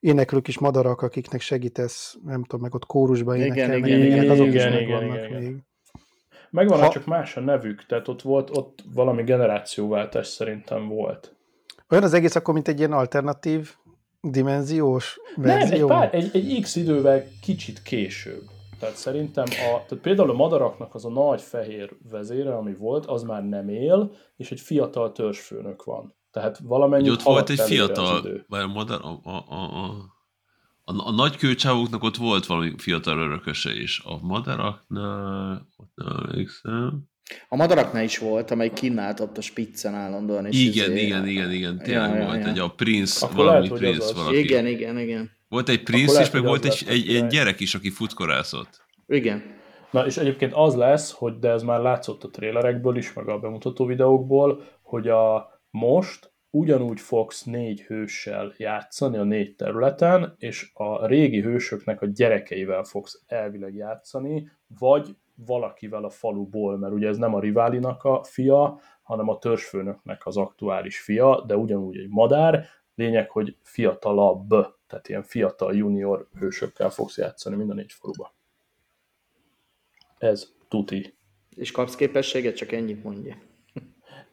éneklő kis madarak, akiknek segítesz, nem tudom, meg ott kórusban énekelnek, azok is megvannak még. Megvannak, csak más a nevük, tehát ott valami generációváltás szerintem volt. Olyan az egész akkor, mint egy ilyen alternatív dimenziós verzió? Nem, egy x idővel kicsit később. Tehát szerintem tehát például a madaraknak az a nagy fehér vezére, ami volt, az már nem él, és egy fiatal törzsfőnök van. Tehát valamennyit ott volt egy fiatal, vagy a madár, a nagykőcsávoknak ott volt valami fiatal örököse is. A madaraknál, ott nem emlékszem. A madaraknál is volt, amely kínáltott a spiccen állandóan. És igen, tényleg ja, volt ja. Egy a prince, akkor valami lehet, prince valaki. Igen. Volt egy prince is, meg volt egy gyerek is, aki futkorászott. Igen. Na, és egyébként az lesz, hogy de ez már látszott a trélerekből is, meg a bemutató videókból, hogy most ugyanúgy fogsz 4 hőssel játszani a 4 területen, és a régi hősöknek a gyerekeivel fogsz elvileg játszani, vagy valakivel a faluból, mert ugye ez nem a riválinak a fia, hanem a törzsfőnöknek az aktuális fia, de ugyanúgy egy madár, lényeg, hogy fiatalabb, tehát ilyen fiatal junior hősökkel fogsz játszani mind a 4 faluba. Ez tuti. És kapsz képességet, csak ennyit mondja.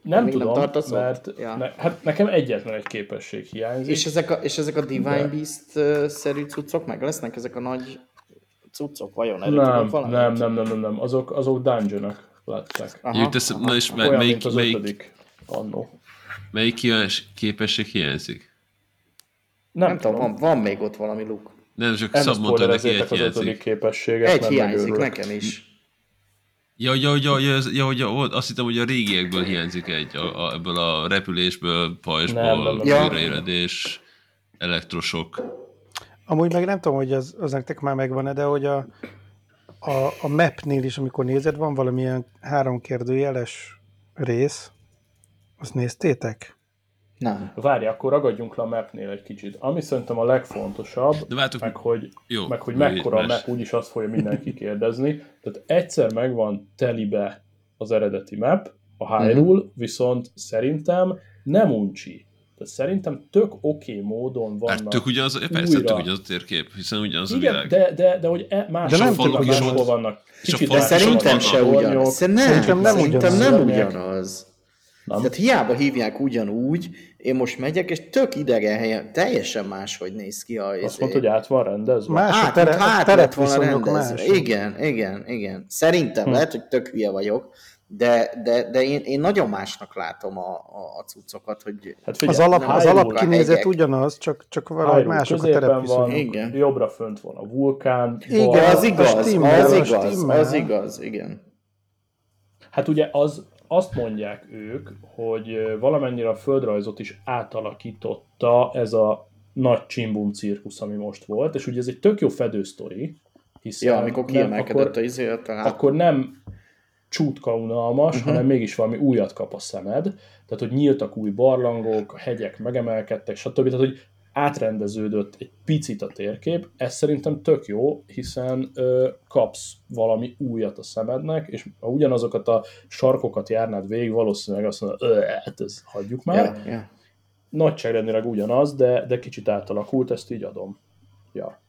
Nem tudom, nem mert ja. Hát nekem egyetlen egy képesség hiányzik. És ezek a Divine Beast-szerű cuccok meg lesznek? Ezek a nagy cuccok? Vajon erre tudok valamit? Nem. Azok dungeon-ök lettek. Na és olyan, mint az 5. annó. Melyik képesség hiányzik? Nem tudom, van még ott valami luk. Nem, csak szabd mondta, hogy neki egy hiányzik. Egy hiányzik, nekem is. Ja, azt hittem, hogy a régiekből hiányzik egy, ebből a repülésből, pajzsból, újraéledés, elektrosok. Amúgy meg nem tudom, hogy az nektek már megvan-e, de hogy a mapnél is, amikor nézed, van valamilyen 3 kérdőjeles rész. Azt néztétek? Nem. Várj, akkor ragadjunk le a mapnél egy kicsit. Ami szerintem a legfontosabb, hogy mekkora a map, úgyis azt fogja mindenki kérdezni. Tehát egyszer megvan telibe az eredeti map, a Hyrule, viszont szerintem nem uncsi. Tehát szerintem tök oké módon vannak hát tök ugyanaz a térkép, hiszen ugyanaz a világ. De hogy máshol vannak. De szerintem se ugyanaz. Szerintem nem ugyanaz. Nem? Tehát hiába hívják ugyanúgy, én most megyek, és tök idegen helyen, teljesen máshogy néz ki. Azt mondta, hogy át van rendezve. Át van rendezve. Igen. Szerintem lehet, hogy tök hülye vagyok, de én nagyon másnak látom a cuccokat, hogy... Hát figyelj, az alapkinézet ugyanaz, csak valahogy mások a terepviszonyok. Jobbra fönt van a vulkán. Igen, az igaz, igen. Hát ugye azt mondják ők, hogy valamennyire a földrajzot is átalakította ez a nagy csimbum cirkusz, ami most volt, és ugye ez egy tök jó fedősztori, hiszen amikor kiemelkedett a izélet, akkor nem csútka unalmas, hanem mégis valami újat kap a szemed, tehát hogy nyíltak új barlangok, a hegyek megemelkedtek, stb. Tehát, hogy átrendeződött egy picit a térkép, ez szerintem tök jó, hiszen kapsz valami újat a szemednek, és ha ugyanazokat a sarkokat járnád végig, valószínűleg azt mondod, hát ezt hagyjuk már. Yeah. Nagyságrendileg ugyanaz, de kicsit átalakult, ezt így adom. Ja.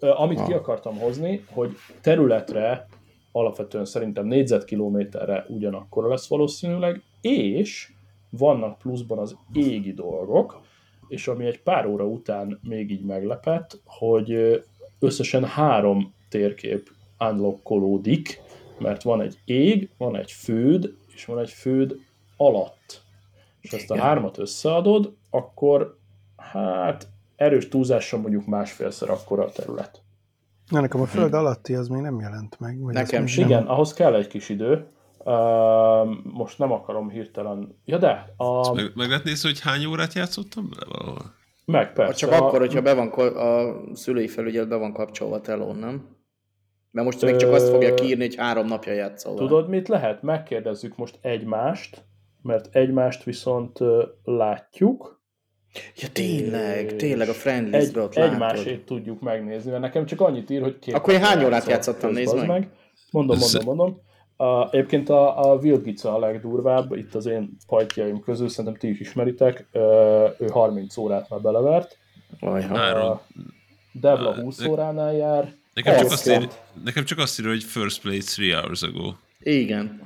Amit ki akartam hozni, hogy területre alapvetően szerintem négyzetkilométerre ugyanakkora lesz valószínűleg, és vannak pluszban az égi dolgok, és ami egy pár óra után még így meglepett, hogy összesen 3 térkép unlockolódik, mert van egy ég, van egy föld, és van egy föld alatt. És ezt a 3-at összeadod, akkor hát erős túlzással mondjuk másfélszer akkora a terület. Na, nekem a föld alatti az még nem jelent meg. Nekem sem. Igen, ahhoz kell egy kis idő. Most nem akarom hirtelen... Ja, de... Meg lehet nézni, hogy hány órát játszottam le valahol? Meg, persze. Csak akkor, hogyha be van a szülői felügyelet be van kapcsolva a telón, nem? Mert most még csak azt fogja kiírni, hogy 3 napja játszol. Tudod, mit lehet? Megkérdezzük most egymást, mert egymást viszont látjuk. Ja, tényleg a friend listbe ott látod. Egymásét tudjuk megnézni, mert nekem csak annyit ír, hogy... Akkor én hány órát játszottam, nézd meg. Mondom. Egyébként a Vildgica a legdurvább, itt az én pajtjaim közül, szerintem ti is ismeritek, ő 30 órát már belevert. Devla 20 óránál jár. Nekem csak azt írja, hogy first play 3 hours ago. Igen.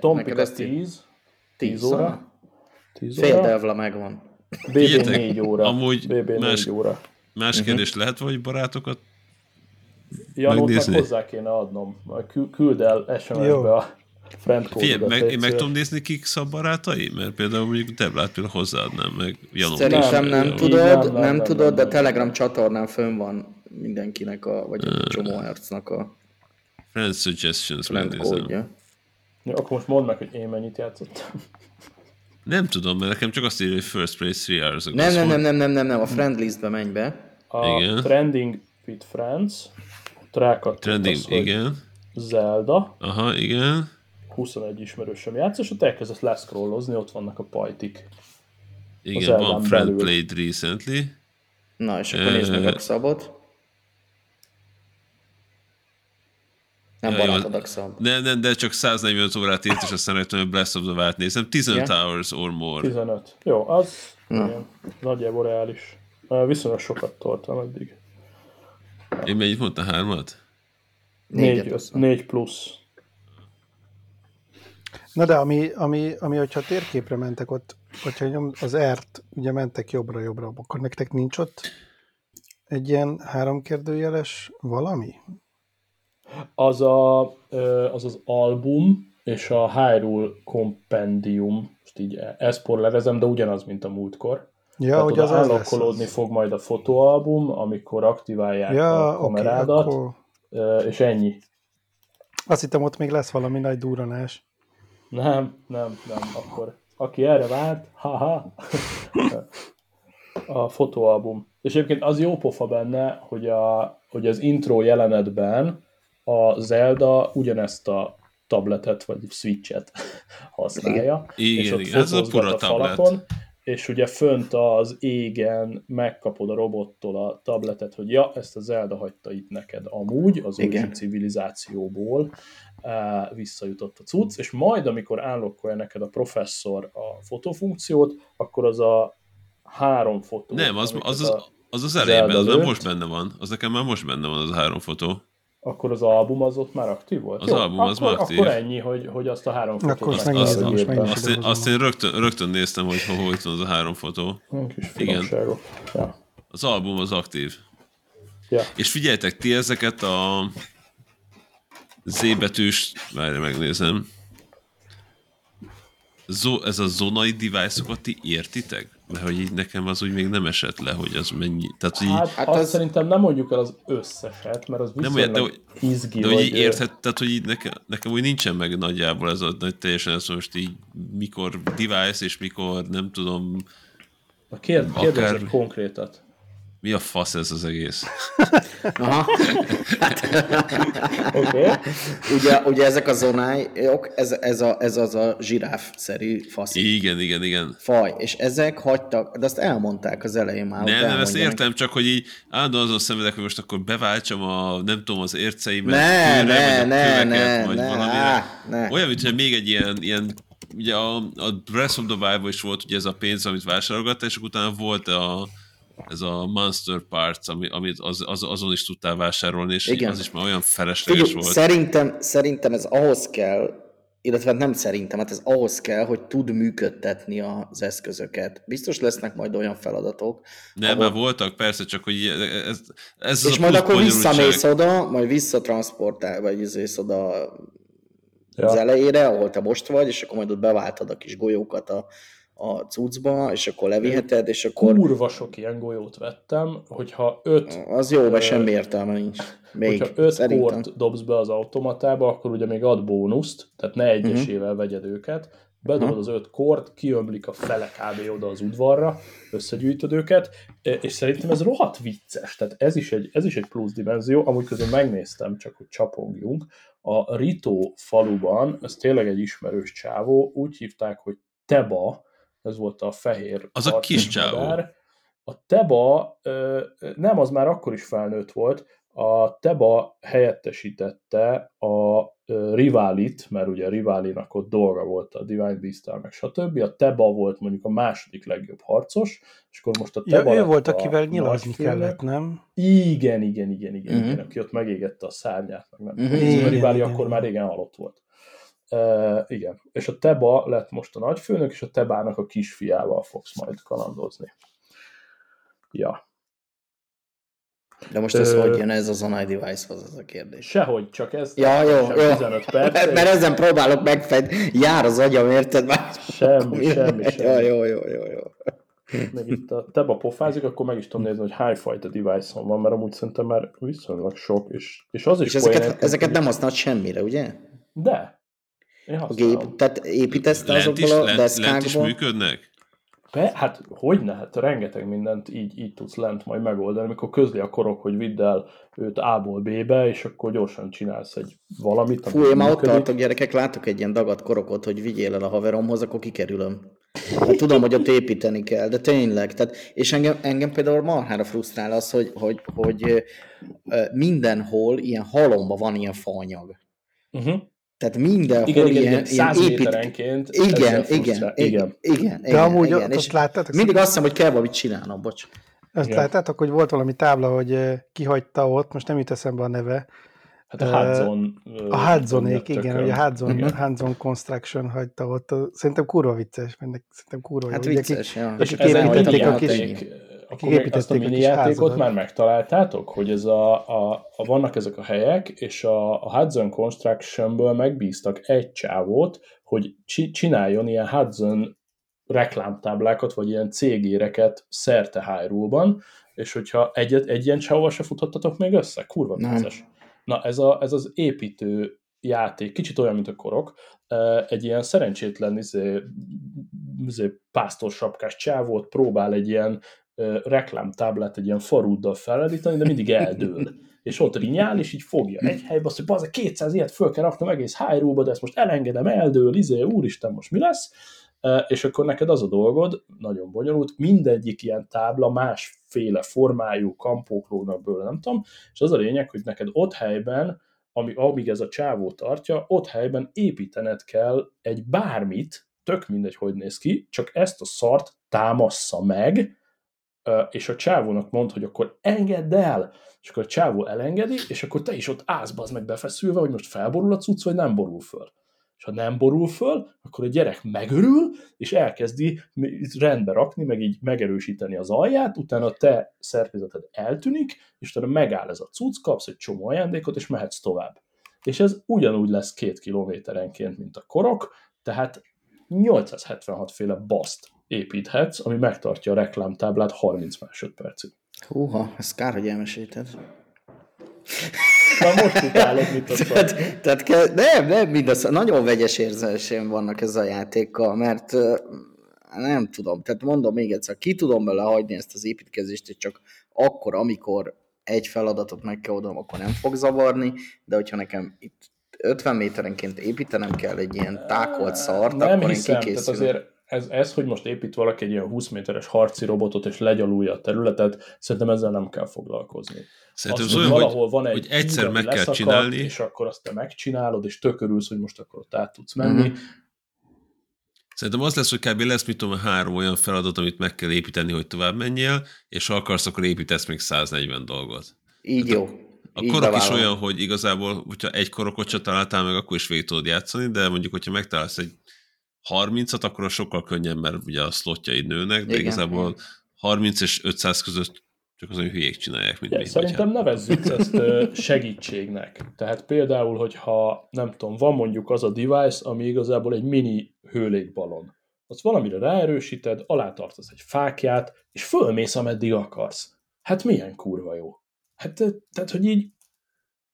Tompika 10 óra. Fél Devla megvan. BB 4 óra. Amúgy más kérdés lehet, vagy barátokat Janótnak hozzá kéne adnom. Küld el SMS-be a friend code-odat. Én meg tudom nézni, kik XaB barátai? Mert például mondjuk Deblát például hozzáadnám meg Janót. Szerintem nem tudod, de Telegram csatornán fönn van mindenkinek, vagy a csomó hercnak a friend suggestions. Friend code-ja. Ja, akkor most mondd meg, hogy én mennyit játszottam. Nem tudom, mert nekem csak azt írja, hogy first place 3 hours. Nem, a friend listbe menj be. A trending with friends. Trending, igen. Zelda. Aha, igen. 21 ismerősöm játsz, és ott elkezdett leszkrollozni, ott vannak a pajtik. Igen, van friend belül. Played recently. Na, és akkor nézd meg a XaB-ot. Nem barátodak XaB. Nem, de csak 145 órát írt, és aztán rajtam, hogy Breath of the Wild nézem. 15 hours or more. 15. Jó, az igen, nagyjából reális. Viszonylag sokat toltam eddig. Én mennyit mondtam, 3-at? 4 plusz. Na de ami hogyha térképre mentek ott, hogyha nyom az R-t, ugye mentek jobbra, akkor nektek nincs ott egy ilyen 3 kérdőjeles valami? Az album és a Hyrule Compendium, most így elszporlerezem, de ugyanaz, mint a múltkor. Ja, tehát hogy oda az állokkolódni fog majd a fotóalbum, amikor aktiválják a kamerádat, akkor... és ennyi. Azt hittem, ott még lesz valami nagy durranás. Nem, akkor aki erre várt, haha, a fotóalbum. És egyébként az jó pofa benne, hogy az intro jelenetben a Zelda ugyanezt a tabletet, vagy switchet használja. Igen, ez a pura tablet. És ugye fönt az égen megkapod a robottól a tabletet, hogy ja, ezt a Zelda hagyta itt neked amúgy, az új civilizációból visszajutott a cucc, és majd amikor állokkolja neked a professzor a fotófunkciót, akkor az a 3 fotó... Nem, az elejében, az már most benne van. Az nekem már most benne van az a 3 fotó. Akkor az album az ott már aktív volt? Az album az már aktív. Akkor ennyi, hogy azt a 3 fotót megnézem. Azt én rögtön néztem, hogy hol itt van az a 3 fotó. Igen. Ja. Az album az aktív. Ja. És figyeljetek, ti ezeket a Z betűs, várj, megnézem. Ez a zonai device-okat ti értitek? Mert hogy így nekem az úgy még nem esett le, hogy az mennyi... Tehát, hogy azt szerintem nem mondjuk el az összeset, mert az viszonylag izgi. De hogy így érthet, tehát hogy így nekem úgy nincsen meg nagyjából ez a nagy teljesen, ez most így mikor device és mikor nem tudom... Na kérdezzük konkrétat. Mi a fasz ez az egész? Aha. Okay. Ugye ezek a zonájok, ez az a zsiráf-szerű fasz. Igen. Faj, és ezek hagytak, de azt elmondták az elején már. Nem, ezt értem, csak hogy így állandóan azon szenvedek, hogy most akkor beváltsam a, nem tudom, az érceimet. Ne. Olyan, mintha még egy ilyen ugye a Breath of the Wild-ban is volt ugye ez a pénz, amit vásárolgatta, és utána volt ez a Monster Parts, amit azon is tudtál vásárolni, és igen. Az is már olyan felesleges volt. Szerintem ez ahhoz kell, illetve nem szerintem, hát ez ahhoz kell, hogy tud működtetni az eszközöket. Biztos lesznek majd olyan feladatok. Nem, már voltak, persze, csak hogy ez és majd akkor visszamész oda, majd visszatranszportál, vagy izvész oda az elejére, ahol te most vagy, és akkor majd ott beváltad a kis golyókat a cuccba, és akkor leviheted, és akkor... Kurva sok ilyen golyót vettem, hogyha 5... Az jó, mert semmi értelme nincs. Még, hogyha 5 kort dobsz be az automatába, akkor ugye még ad bónuszt, tehát ne egyesével vegyed őket, bedobod az 5 kort, kiömlik a fele kb. Oda az udvarra, összegyűjtöd őket, és szerintem ez rohadt vicces, tehát ez is egy plusz dimenzió, amúgy közben megnéztem, csak hogy csapongjunk, a Rito faluban, ez tényleg egy ismerős csávó, úgy hívták, hogy Teba, ez volt a fehér. Az a kis csávó. A Teba, nem, az már akkor is felnőtt volt, a Teba helyettesítette a riválit, mert ugye a riválinak ott dolga volt a Divine Beast-tel, meg stb. A Teba volt mondjuk a második legjobb harcos, és akkor most a Teba... Ja, ő volt, akivel nyilazni kellett, nem? Igen, aki ott megégette a szárnyát, meg nem. A riváli akkor már régen halott volt. Igen, és a Teba lett most a nagyfőnök, és a Tebának a kisfiával fogsz majd kalandozni. Ja. De most ez hogy jön ez az on device-hoz, az a kérdés? Sehogy, csak ez. Ja, jó. 15 perc. Mert ezen próbálok jár az agyam, érted? Már semmi. Jó. Meg itt a Teba pofázik, akkor meg is tudom nézni, hogy hány fajta device-on van, mert amúgy szerintem már viszonylag sok, és az is... És ezeket nem használod semmire, ugye? De. Tehát építesz azokból a deszkákból? Lent is működnek? Hát hogyne, hát rengeteg mindent így tudsz lent majd megoldani, amikor közli a korok, hogy vidd el őt A-ból B-be, és akkor gyorsan csinálsz egy valamit. Fú, én már ott tartok, gyerekek, látok egy ilyen dagadt korokot, hogy vigyél el a haveromhoz, akkor kikerülöm. Hát, tudom, hogy ott építeni kell, de tényleg. Tehát, és engem például marhára frusztrál az, hogy mindenhol ilyen halomba van ilyen faanyag. Tehát mindenhol igen, ilyen építelenként. Igen. De amúgy azt láttátok? Mindig azt hiszem, hogy kell valamit csinálnom, bocs. Azt láttátok, hogy volt valami tábla, hogy kihagyta ott, most nem jut eszembe a neve. Hát a Hudson. A Hudsonék, igen, hogy a Hudson Construction hagyta ott. Szerintem kurva vicces. Szerintem kurva jó. Vicces, ja. És ezen akkor azt a minijátékot már megtaláltátok, hogy ez vannak ezek a helyek, és a Hudson Constructionből megbíztak egy csávót, hogy csináljon ilyen Hudson reklámtáblákat, vagy ilyen cégéreket szerte Hyrule-ban, és hogyha egy ilyen csávóval se futhattatok még össze? Kurva vicces. Na ez az építő játék, kicsit olyan, mint a korok, egy ilyen szerencsétlen pásztorsapkás csávót próbál egy ilyen reklámtáblát egy ilyen farúddal felállítani, de mindig eldől. És ott rinyál, és így fogja egy helybe azt, hogy bazzeg, 200 ilyet föl kell raknom egész Hyrule-ba, de ezt most elengedem, eldől, úristen, most mi lesz? És akkor neked az a dolgod, nagyon bonyolult, mindegyik ilyen tábla másféle formájú, kampóklónak bőle, nem tudom, és az a lényeg, hogy neked ott helyben, amíg ez a csávó tartja, ott helyben építened kell egy bármit, tök mindegy, hogy néz ki, csak ezt a szart támassza meg, és a csávónak mond, hogy akkor engedd el, és akkor a csávó elengedi, és akkor te is ott állsz, bazd meg, befeszülve, hogy most felborul a cucc, vagy nem borul föl. És ha nem borul föl, akkor a gyerek megörül, és elkezdi rendbe rakni, meg így megerősíteni az alját, utána a te szerkezeted eltűnik, és utána megáll ez a cucc, kapsz egy csomó ajándékot, és mehetsz tovább. És ez ugyanúgy lesz 2 kilométerenként, mint a korok, tehát 876 féle baszt építhetsz, ami megtartja a reklámtáblát 30 másodpercig. Húha, ez kár, hogy elmeséted. Na most utálok, mit ott van. Tehát nem, mindaz, nagyon vegyes érzéseim vannak ezzel a játékkal, mert nem tudom, tehát mondom még egyszer, ki tudom bele hagyni ezt az építkezést, és csak akkor, amikor egy feladatot meg kell oldom, akkor nem fog zavarni, de hogyha nekem itt 50 méterenként építenem kell egy ilyen tákolt szart, nem akkor hiszem, én kikészülök. Tehát azért ez, hogy most épít valaki egy ilyen 20 méteres harci robotot, és legyalulja a területet, szerintem ezzel nem kell foglalkozni. Szerintem az olyan, hogy egyszer meg kell csinálni. És akkor azt te megcsinálod, és tök örülsz, hogy most akkor ott át tudsz menni. Mm-hmm. Szerintem az lesz, hogy kb. Lesz, mit tudom, 3 olyan feladat, amit meg kell építeni, hogy tovább menjél, és ha akarsz, akkor építesz még 140 dolgot. Így hát jó. A korok is olyan, hogy igazából, hogyha egy korokot se találtál meg, akkor is végig tudod játszani, de mondjuk, hogyha megtalálsz egy 30-at, akkor sokkal könnyen, mert ugye a szlotjai nőnek, de igen, igazából igen. 30 és 500 között csak azon hülyék csinálják. Mint szerintem nevezzük ezt segítségnek. Tehát például, hogyha nem tudom, van mondjuk az a device, ami igazából egy mini hőlégballon. Azt valamire ráerősíted, alátartasz egy fáklyát, és fölmész, ameddig akarsz. Hát milyen kurva jó. Hát tehát, hogy így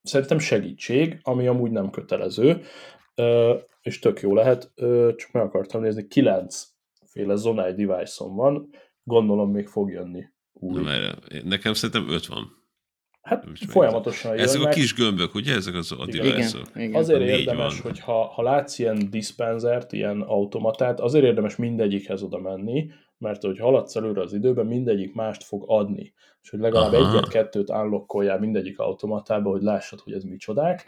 szerintem segítség, ami amúgy nem kötelező, és tök jó lehet, csak meg akartam nézni, 9 féle zonai device-on van, gondolom még fog jönni új. Na, nekem szerintem 5 van. Hát folyamatosan jönnek. Ezek a kis gömbök, ugye? Ezek a device-ok. Igen. Azért érdemes, hogy ha látsz ilyen diszpenzert, ilyen automatát, azért érdemes mindegyikhez oda menni, mert hogy haladsz előre az időben, mindegyik mást fog adni. És hogy legalább egyet-kettőt unlockoljál mindegyik automatába, hogy lássad, hogy ez micsodák.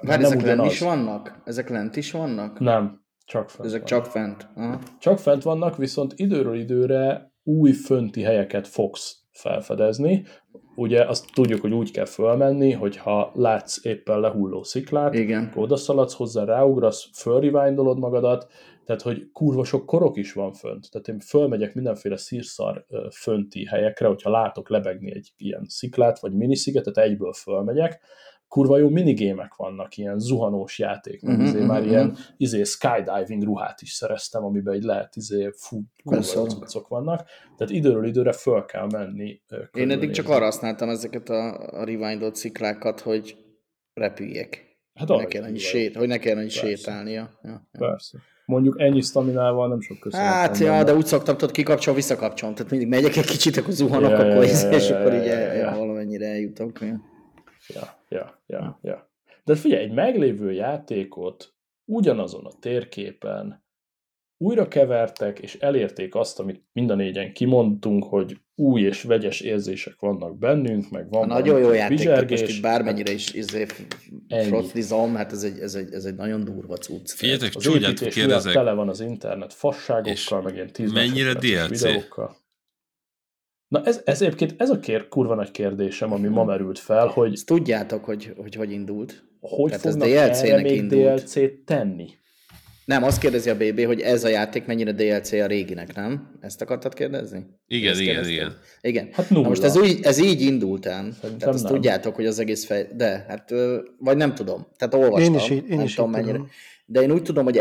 Már ezek ugyanaz. Lent is vannak? Ezek lent is vannak? Nem, csak fent. Ezek csak fent. Aha. Csak fent vannak, viszont időről időre új fönti helyeket fogsz felfedezni. Ugye azt tudjuk, hogy úgy kell fölmenni, hogyha látsz éppen lehulló sziklát, oda szaladsz hozzá, ráugrasz, fölrewindolod magadat, Tehát, hogy kurva sok korok is van fönt. Tehát én fölmegyek mindenféle szírszar fönti helyekre, hogyha látok lebegni egy ilyen sziklát, vagy miniszigetet, egyből fölmegyek. Kurva jó minigémek vannak, ilyen zuhanós játék, mert már ilyen skydiving ruhát is szereztem, amiben így lehet kurva vannak. Tehát időről időre föl kell menni. Én eddig csak arra használtam ezeket a rewindod sziklákat, hogy repüljek. Hát hogy ne kelljen sétálnia. Persze. Mondjuk ennyi sztaminával nem sok köszönöm. Hát, ja, de úgy szoktam, tudod, kikapcsol, visszakapcsolom. Tehát mindig megyek egy kicsit, akkor zuhanok, akkor és akkor így valamennyire eljutok. Ja. De figyelj, egy meglévő játékot ugyanazon a térképen újra kevertek, és elérték azt, amit mind a négyen kimondtunk, hogy új és vegyes érzések vannak bennünk, meg van nagyon jó játék, most itt bármennyire is frotlizom, hát ez egy nagyon durva cucc. Figyeljetek, az építés tele van az internet fasságokkal, meg ilyen 10 másodperces videókkal. Na ez egyébként ez a kurva nagy kérdésem, ami ma merült fel, hogy... Ezt tudjátok, hogy indult? Hogy hát fognak erre még DLC-t tenni? Nem, azt kérdezi a BB, hogy ez a játék mennyire DLC a réginek, nem? Ezt akartad kérdezni? Igen. Hát nulla. Na most ez így indult el. Tehát azt tudjátok, hogy az egész de, hát vagy nem tudom. Tehát olvastam. Én is tudom. De én úgy tudom, hogy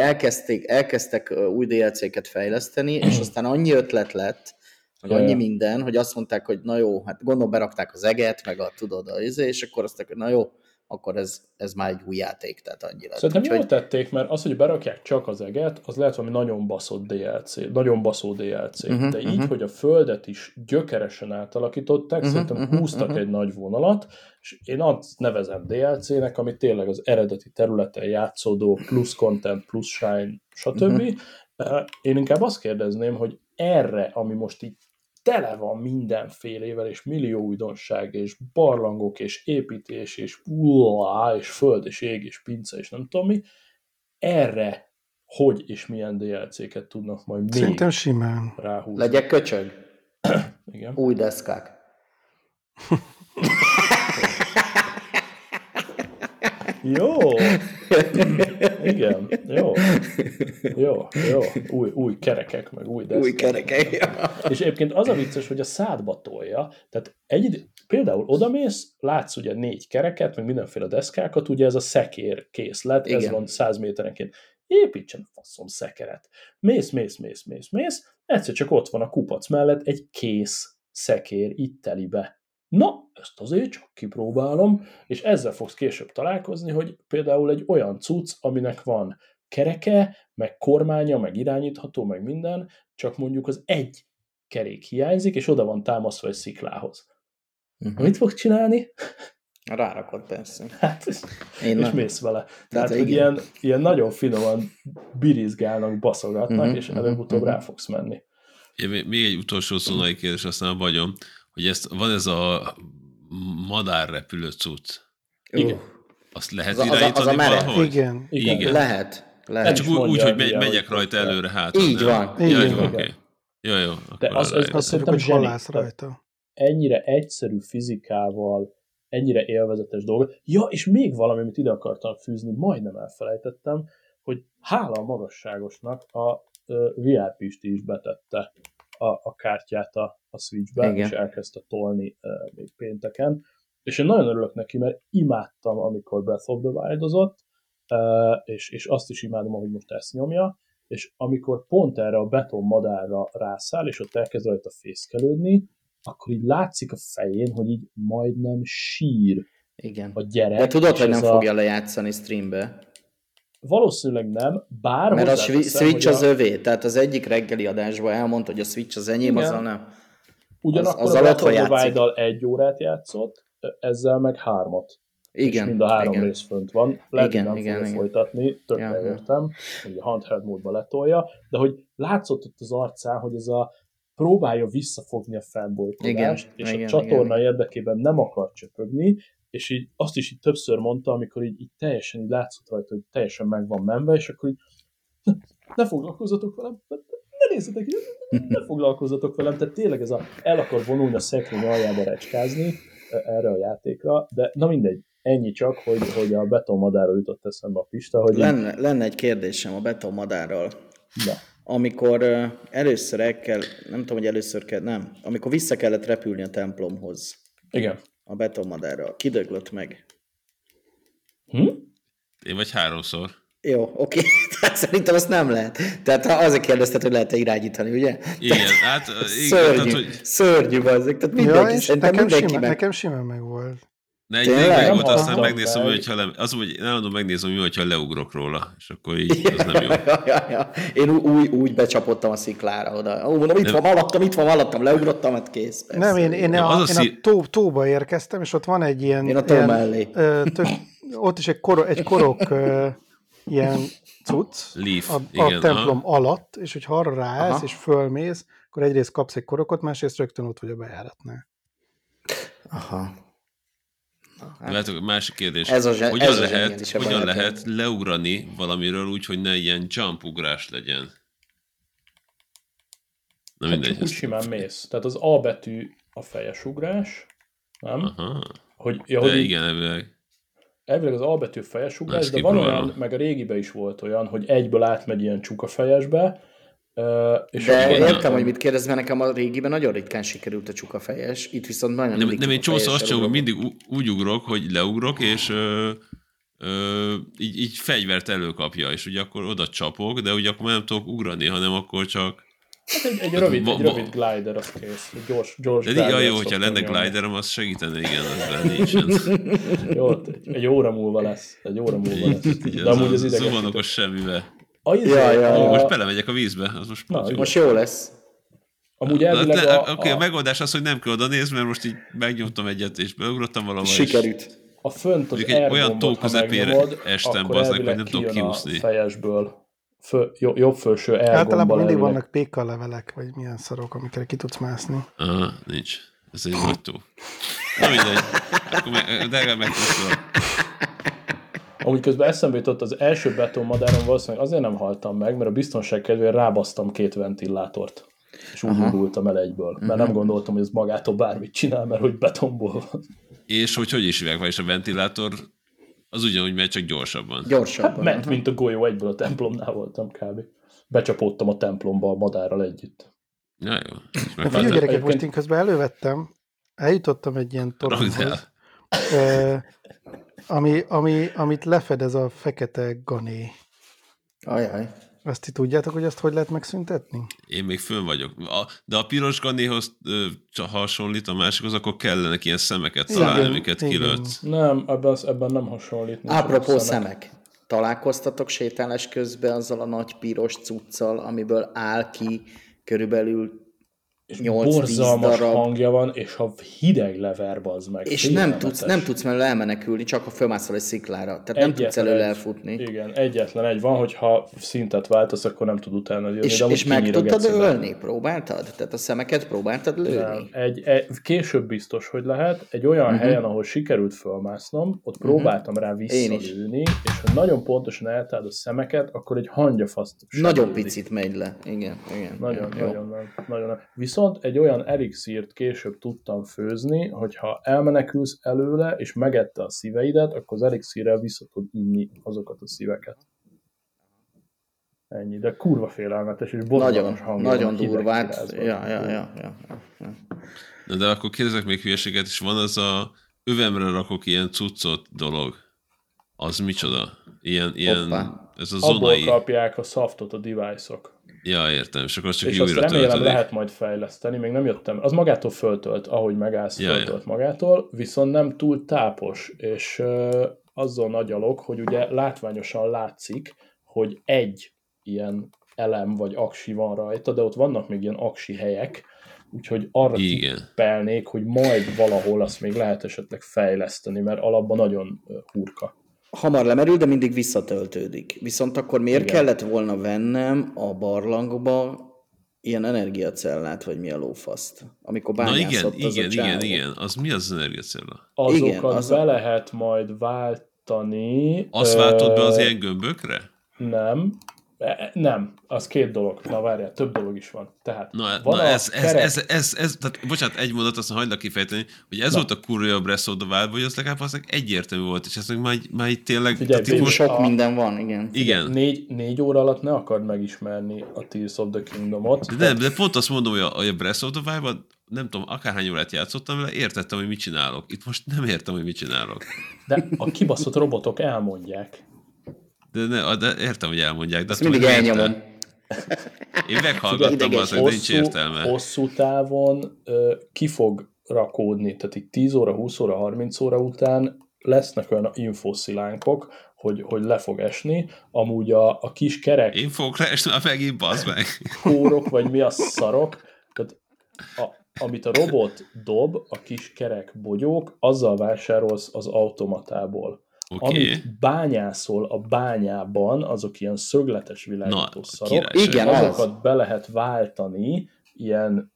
elkezdtek új DLC-ket fejleszteni, és aztán annyi ötlet lett, hogy annyi minden, hogy azt mondták, hogy na jó, hát gondolom berakták az eget, meg a tudod, és akkor azt mondták, na jó, akkor ez már egy új játék, tehát annyira. Szerintem jól tették, mert az, hogy berakják csak az eget, az lehet valami nagyon baszott DLC, nagyon baszó DLC. De így, hogy a földet is gyökeresen átalakították, szerintem húztak egy nagy vonalat, és én azt nevezem DLC-nek, ami tényleg az eredeti területen játszódó, plusz content, plusz shine, stb. Én inkább azt kérdezném, hogy erre, ami most így tele van mindenfélével, és millió újdonság, és barlangok, és építés, és föld, és ég, és pince, és nem tudom mi, erre hogy és milyen DLC-ket tudnak majd még szerintem simán ráhúzni. Legyek köcsög. Igen. Új deszkák. Jó. Igen, jó. Új kerekek, meg új deszkák. Új kerekek, jó. És egyébként az a vicces, hogy a szádba tolja, tehát például odamész, látsz ugye 4 kereket, meg mindenféle deszkákat, ugye ez a szekér készlet, ez van 100 méterenként. Építsen faszom szekeret. Mész, egyszer csak ott van a kupac mellett egy kész szekér itt telibe. Na, ezt azért csak kipróbálom, és ezzel fogsz később találkozni, hogy például egy olyan cucc, aminek van kereke, meg kormánya, meg irányítható, meg minden, csak mondjuk az egy kerék hiányzik, és oda van támaszva egy sziklához. Mit fog csinálni? Rárakod, persze. Hát, és mész vele. Tehát, hogy ilyen nagyon finoman birizgálnak, baszogatnak, és előbb-utóbb rá fogsz menni. Még egy utolsó szónai kérdés, aztán vagyom, hogy van ez a madárrepülő cucc. Igen. Azt lehet irányítani valahogy? Igen. Lehet. Hát csak úgy, hogy megyek rajta előre, hátra. Így van. Oké. Jó. De azt szerintem halász rajta. Ennyire egyszerű fizikával, ennyire élvezetes dolga. Ja, és még valami, amit ide akartam fűzni, majdnem elfelejtettem, hogy hála a magasságosnak a VR Pisti is betette a kártyát a Switchbe, és elkezdte tolni még pénteken, és én nagyon örülök neki, mert imádtam, amikor Breath of the Wild-ozott, és azt is imádom, ahogy most ezt nyomja, és amikor pont erre a betonmadárra rászáll, és ott elkezd rajta fészkelődni, akkor így látszik a fején, hogy így majdnem sír a gyerek. De tudod, hogy nem fogja lejátszani streambe? Valószínűleg nem, bár... Mert a Switch az övé, tehát az egyik reggeli adásban elmondta, hogy a Switch az enyém, azzal nem. Ugyanakkor a Breath of the Wild-dal 1 órát játszott, ezzel meg 3-at. Igen. És mind a 3 rész fönt van. Lehet, nem fogja folytatni, tökre értem, hogy a handheld módban letolja, de hogy látszott ott az arcán, hogy ez a próbálja visszafogni a felbolykodást, és a csatorna érdekében nem akar csöpögni, és így azt is így többször mondta, amikor így teljesen így látszott rajta, hogy teljesen meg van menve, és akkor így ne foglalkozzatok velem, ne nézzetek, ne foglalkozzatok velem, tehát tényleg ez el akar vonulni a szekrény aljába recskázni erre a játékra, de na mindegy, ennyi csak, hogy a betonmadárról jutott eszembe a Pista, hogy... Lenne egy kérdésem a betonmadárral. De. Amikor először amikor vissza kellett repülni a templomhoz. Igen. A betonmadárral. Kidöglött meg. Én vagy háromszor. Jó, oké. Tehát szerintem azt nem lehet. Tehát azért kérdezted, hogy lehet-e irányítani, ugye? Igen, hát... Szörnyű bazzeg. Tehát nekem simán megvolt. Megvolt, aztán megnézem, megnézem, mi hogyha leugrok róla, és akkor így az nem jó. Én úgy becsapottam a sziklára oda. Mondom, itt van alattam, leugrottam, hát kész. Persze. Nem, én a tóba érkeztem, és ott van egy ilyen... Én a tó mellé. Ott is egy korok ilyen cucc Leaf, a templom alatt, és hogyha arra ráállsz, és fölmész, akkor egyrészt kapsz egy korokot, másrészt rögtön ott vagy a bejáratnál. Aha. Hát, másik kérdés. Hogyan lehet leugrani valamiről úgy, hogy ne ilyen jump-ugrás legyen? Na mindegy. Hát, úgy simán mész. Tehát az A betű a fejes ugrás, nem? Aha. Igen, elvileg. Elvileg az A betű a fejes ugrás, de van olyan, meg a régiben is volt olyan, hogy egyből átmegy ilyen csuka fejesbe. És de értem, hogy mit kérdez, mert nekem a régiben nagyon ritkán sikerült a csukafejes, itt viszont nagyon nem én csomószor azt csinálom, hogy mindig úgy ugrok, hogy leugrok, és így fegyvert előkapja, és ugye akkor oda csapok, de ugye akkor nem tudok ugrani, hanem akkor csak... Hát egy rövid glider, az kész. Egy gyors glider. Ja, jó, hogyha lenne gliderem, az segítene, igen, az nincsen. Jó, egy óra múlva lesz. De amúgy az idegesítő. Zuhanok a semmibe. Most belemegyek a vízbe, az most pont jó. Most jó lesz. Amúgy elvileg a megoldás az, hogy nem kell oda nézni, mert most így megnyomtam egyet, és beugrottam valahol. Sikerült. A fönt az olyan tó közepére estem, bazdnek, hogy nem tudom kiúszni. A fejesből. Jobb felső R gombbal. Általában mindig vannak pékkalevelek, vagy milyen szarok, amikre ki tudsz mászni. Aha, nincs. Ez egy nagy tó. Na mindegy. Akkor megkóstolom. Amúgy közben eszembe jutott, az első betonmadáron valószínűleg azért nem haltam meg, mert a biztonság kedvéért rábasztam 2 ventilátort, és úgy indultam el egyből. Mert nem gondoltam, hogy ez magától bármit csinál, mert hogy betonból van. És hogy is hívják, vagyis a ventilátor az ugyanúgy megy, csak gyorsabban. Hát ment, mint a golyó, egyből a templomnál voltam kb. Becsapódtam a templomba a madárral együtt. Na jó. A fiúgyerekek, most én közben elővettem, eljutottam egy ilyen toronyhoz, amit lefedez a fekete gané. Ajaj. Azt ti tudjátok, hogy azt hogy lehet megszüntetni? Én még fönn vagyok. De a piros ganéhoz hasonlít a másikhoz, akkor kellenek ilyen szemeket találni, amiket kilőtt. Nem, ebben nem hasonlít. Apropó szemek. Találkoztatok sétálás közben azzal a nagy piros cuccal, amiből áll ki körülbelül 8-10 darab hangja van, és ha hideg lever, bazd meg. És nem tudsz mellől elmenekülni, csak ha fölmászol egy sziklára. Tehát nem tudsz elől elfutni. Igen, egyetlen egy van, hogyha szintet váltasz, akkor nem tud utána jönni. És meg tudtad ölni? Próbáltad? Tehát a szemeket próbáltad lőni? Később biztos, hogy lehet. Egy olyan helyen, ahol sikerült fölmásznom, ott próbáltam rá visszalőni, és ha nagyon pontosan eltáld a szemeket, akkor egy hangyafaszt. Nagyon picit megy le. Igen. Nagyon. Viszont egy olyan elixírt később tudtam főzni, hogyha elmenekülsz előle, és megette a szíveidet, akkor az elixírrel vissza tud inni azokat a szíveket. Ennyi, de kurva félelmetes, és borzalmas hangja. Nagyon durvát. Na de akkor kérdezek még hülyeséget, és van az a övemre rakok ilyen cuccot dolog. Az micsoda? Ilyen ez a zonai. Abból kapják a szaftot a device-ok. Ja, értem, és akkor csak és újra töltödik. És remélem lehet majd fejleszteni, még nem jöttem. Az magától föltölt, ahogy megállsz, föltölt magától, viszont nem túl tápos, és azzal nagy alok, hogy ugye látványosan látszik, hogy egy ilyen elem vagy aksi van rajta, de ott vannak még ilyen aksi helyek, úgyhogy arra tippelnék, hogy majd valahol azt még lehet esetleg fejleszteni, mert alapban nagyon hurka. Hamar lemerül, de mindig visszatöltődik. Viszont akkor miért kellett volna vennem a barlangba ilyen energiacellát, vagy mi a lófaszt? Amikor bányászott igen. Az mi az energiacella? Azokat be lehet majd váltani. Azt váltod be az ilyen gömbökre? Nem. Nem, az két dolog. Na várjál, több dolog is van. Tehát tehát, bocsánat, egy mondat, aztán hagylak kifejteni, hogy ez volt a kurva Breath of the Wild, hogy az legalább aztán egyértelmű volt, és ez már itt tényleg... Figyelj, sok minden van, igen. 4 óra alatt ne akard megismerni a Tears of the Kingdomot. De pont azt mondom, hogy a Breath of the Wild-ban nem tudom, akárhány órát játszottam vele, értettem, hogy mit csinálok. Itt most nem értem, hogy mit csinálok. De a kibaszott robotok elmondják. De értem, hogy elmondják. De mindig elnyomom. Én meghallgattam azt, hogy nincs értelme. Hosszú távon ki fog rakódni, tehát így 10 óra, 20 óra, 30 óra után lesznek olyan infoszilánkok, hogy le fog esni. Amúgy a kis kerek... Én fogok leesni, már megint bassz meg. Kórok, vagy mi a szarok. Tehát amit a robot dob, a kis kerek bogyók, azzal vásárolsz az automatából. Okay. Amit bányászol a bányában, azok ilyen szögletes világító szarok, azokat be lehet váltani ilyen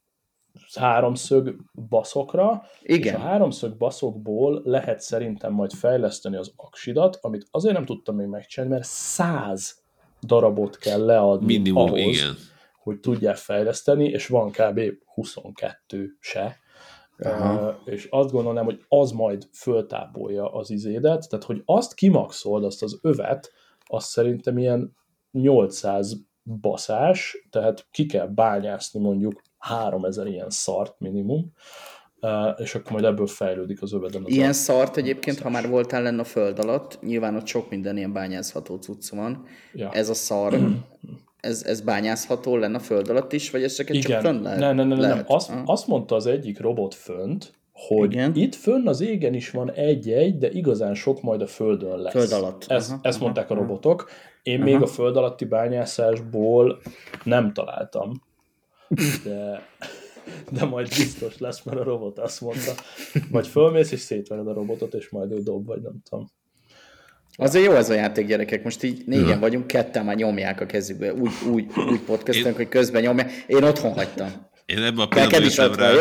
háromszög baszokra, igen. És a háromszög baszokból lehet szerintem majd fejleszteni az aksidat, amit azért nem tudtam még megcsinálni, mert 100 darabot kell leadni minimum, ahhoz, igen, hogy tudják fejleszteni, és van kb. 22 se. És azt gondolnám, hogy az majd föltápolja az izédet, tehát hogy azt kimaxold, azt az övet, azt szerintem ilyen 800 baszás, tehát ki kell bányászni mondjuk 3000 ilyen szart minimum, és akkor majd ebből fejlődik az öveden. Az ilyen szart egyébként, baszás. Ha már voltál lenne a föld alatt, nyilván ott sok minden ilyen bányászható cucc van. Ja. Ez a szar... Ez bányászható lenne a föld alatt is, vagy ez csak fönn lehet? Nem. Azt mondta az egyik robot fönt, hogy igen, itt fönn az égen is van egy-egy, de igazán sok majd a földön lesz. Föld alatt. Ezt mondták a robotok. Én még a föld alatti bányászásból nem találtam. De majd biztos lesz, mert a robot azt mondta. Majd fölmész és szétvered a robotot, és majd ő dob, vagy nem tudom. Azért jó ez a játék, gyerekek, most így négyen vagyunk, ketten már nyomják a kezükbe, úgy podcastunk, hogy közben nyomják. Én otthon hagytam. Én ebben a pillanatban jöttem rá.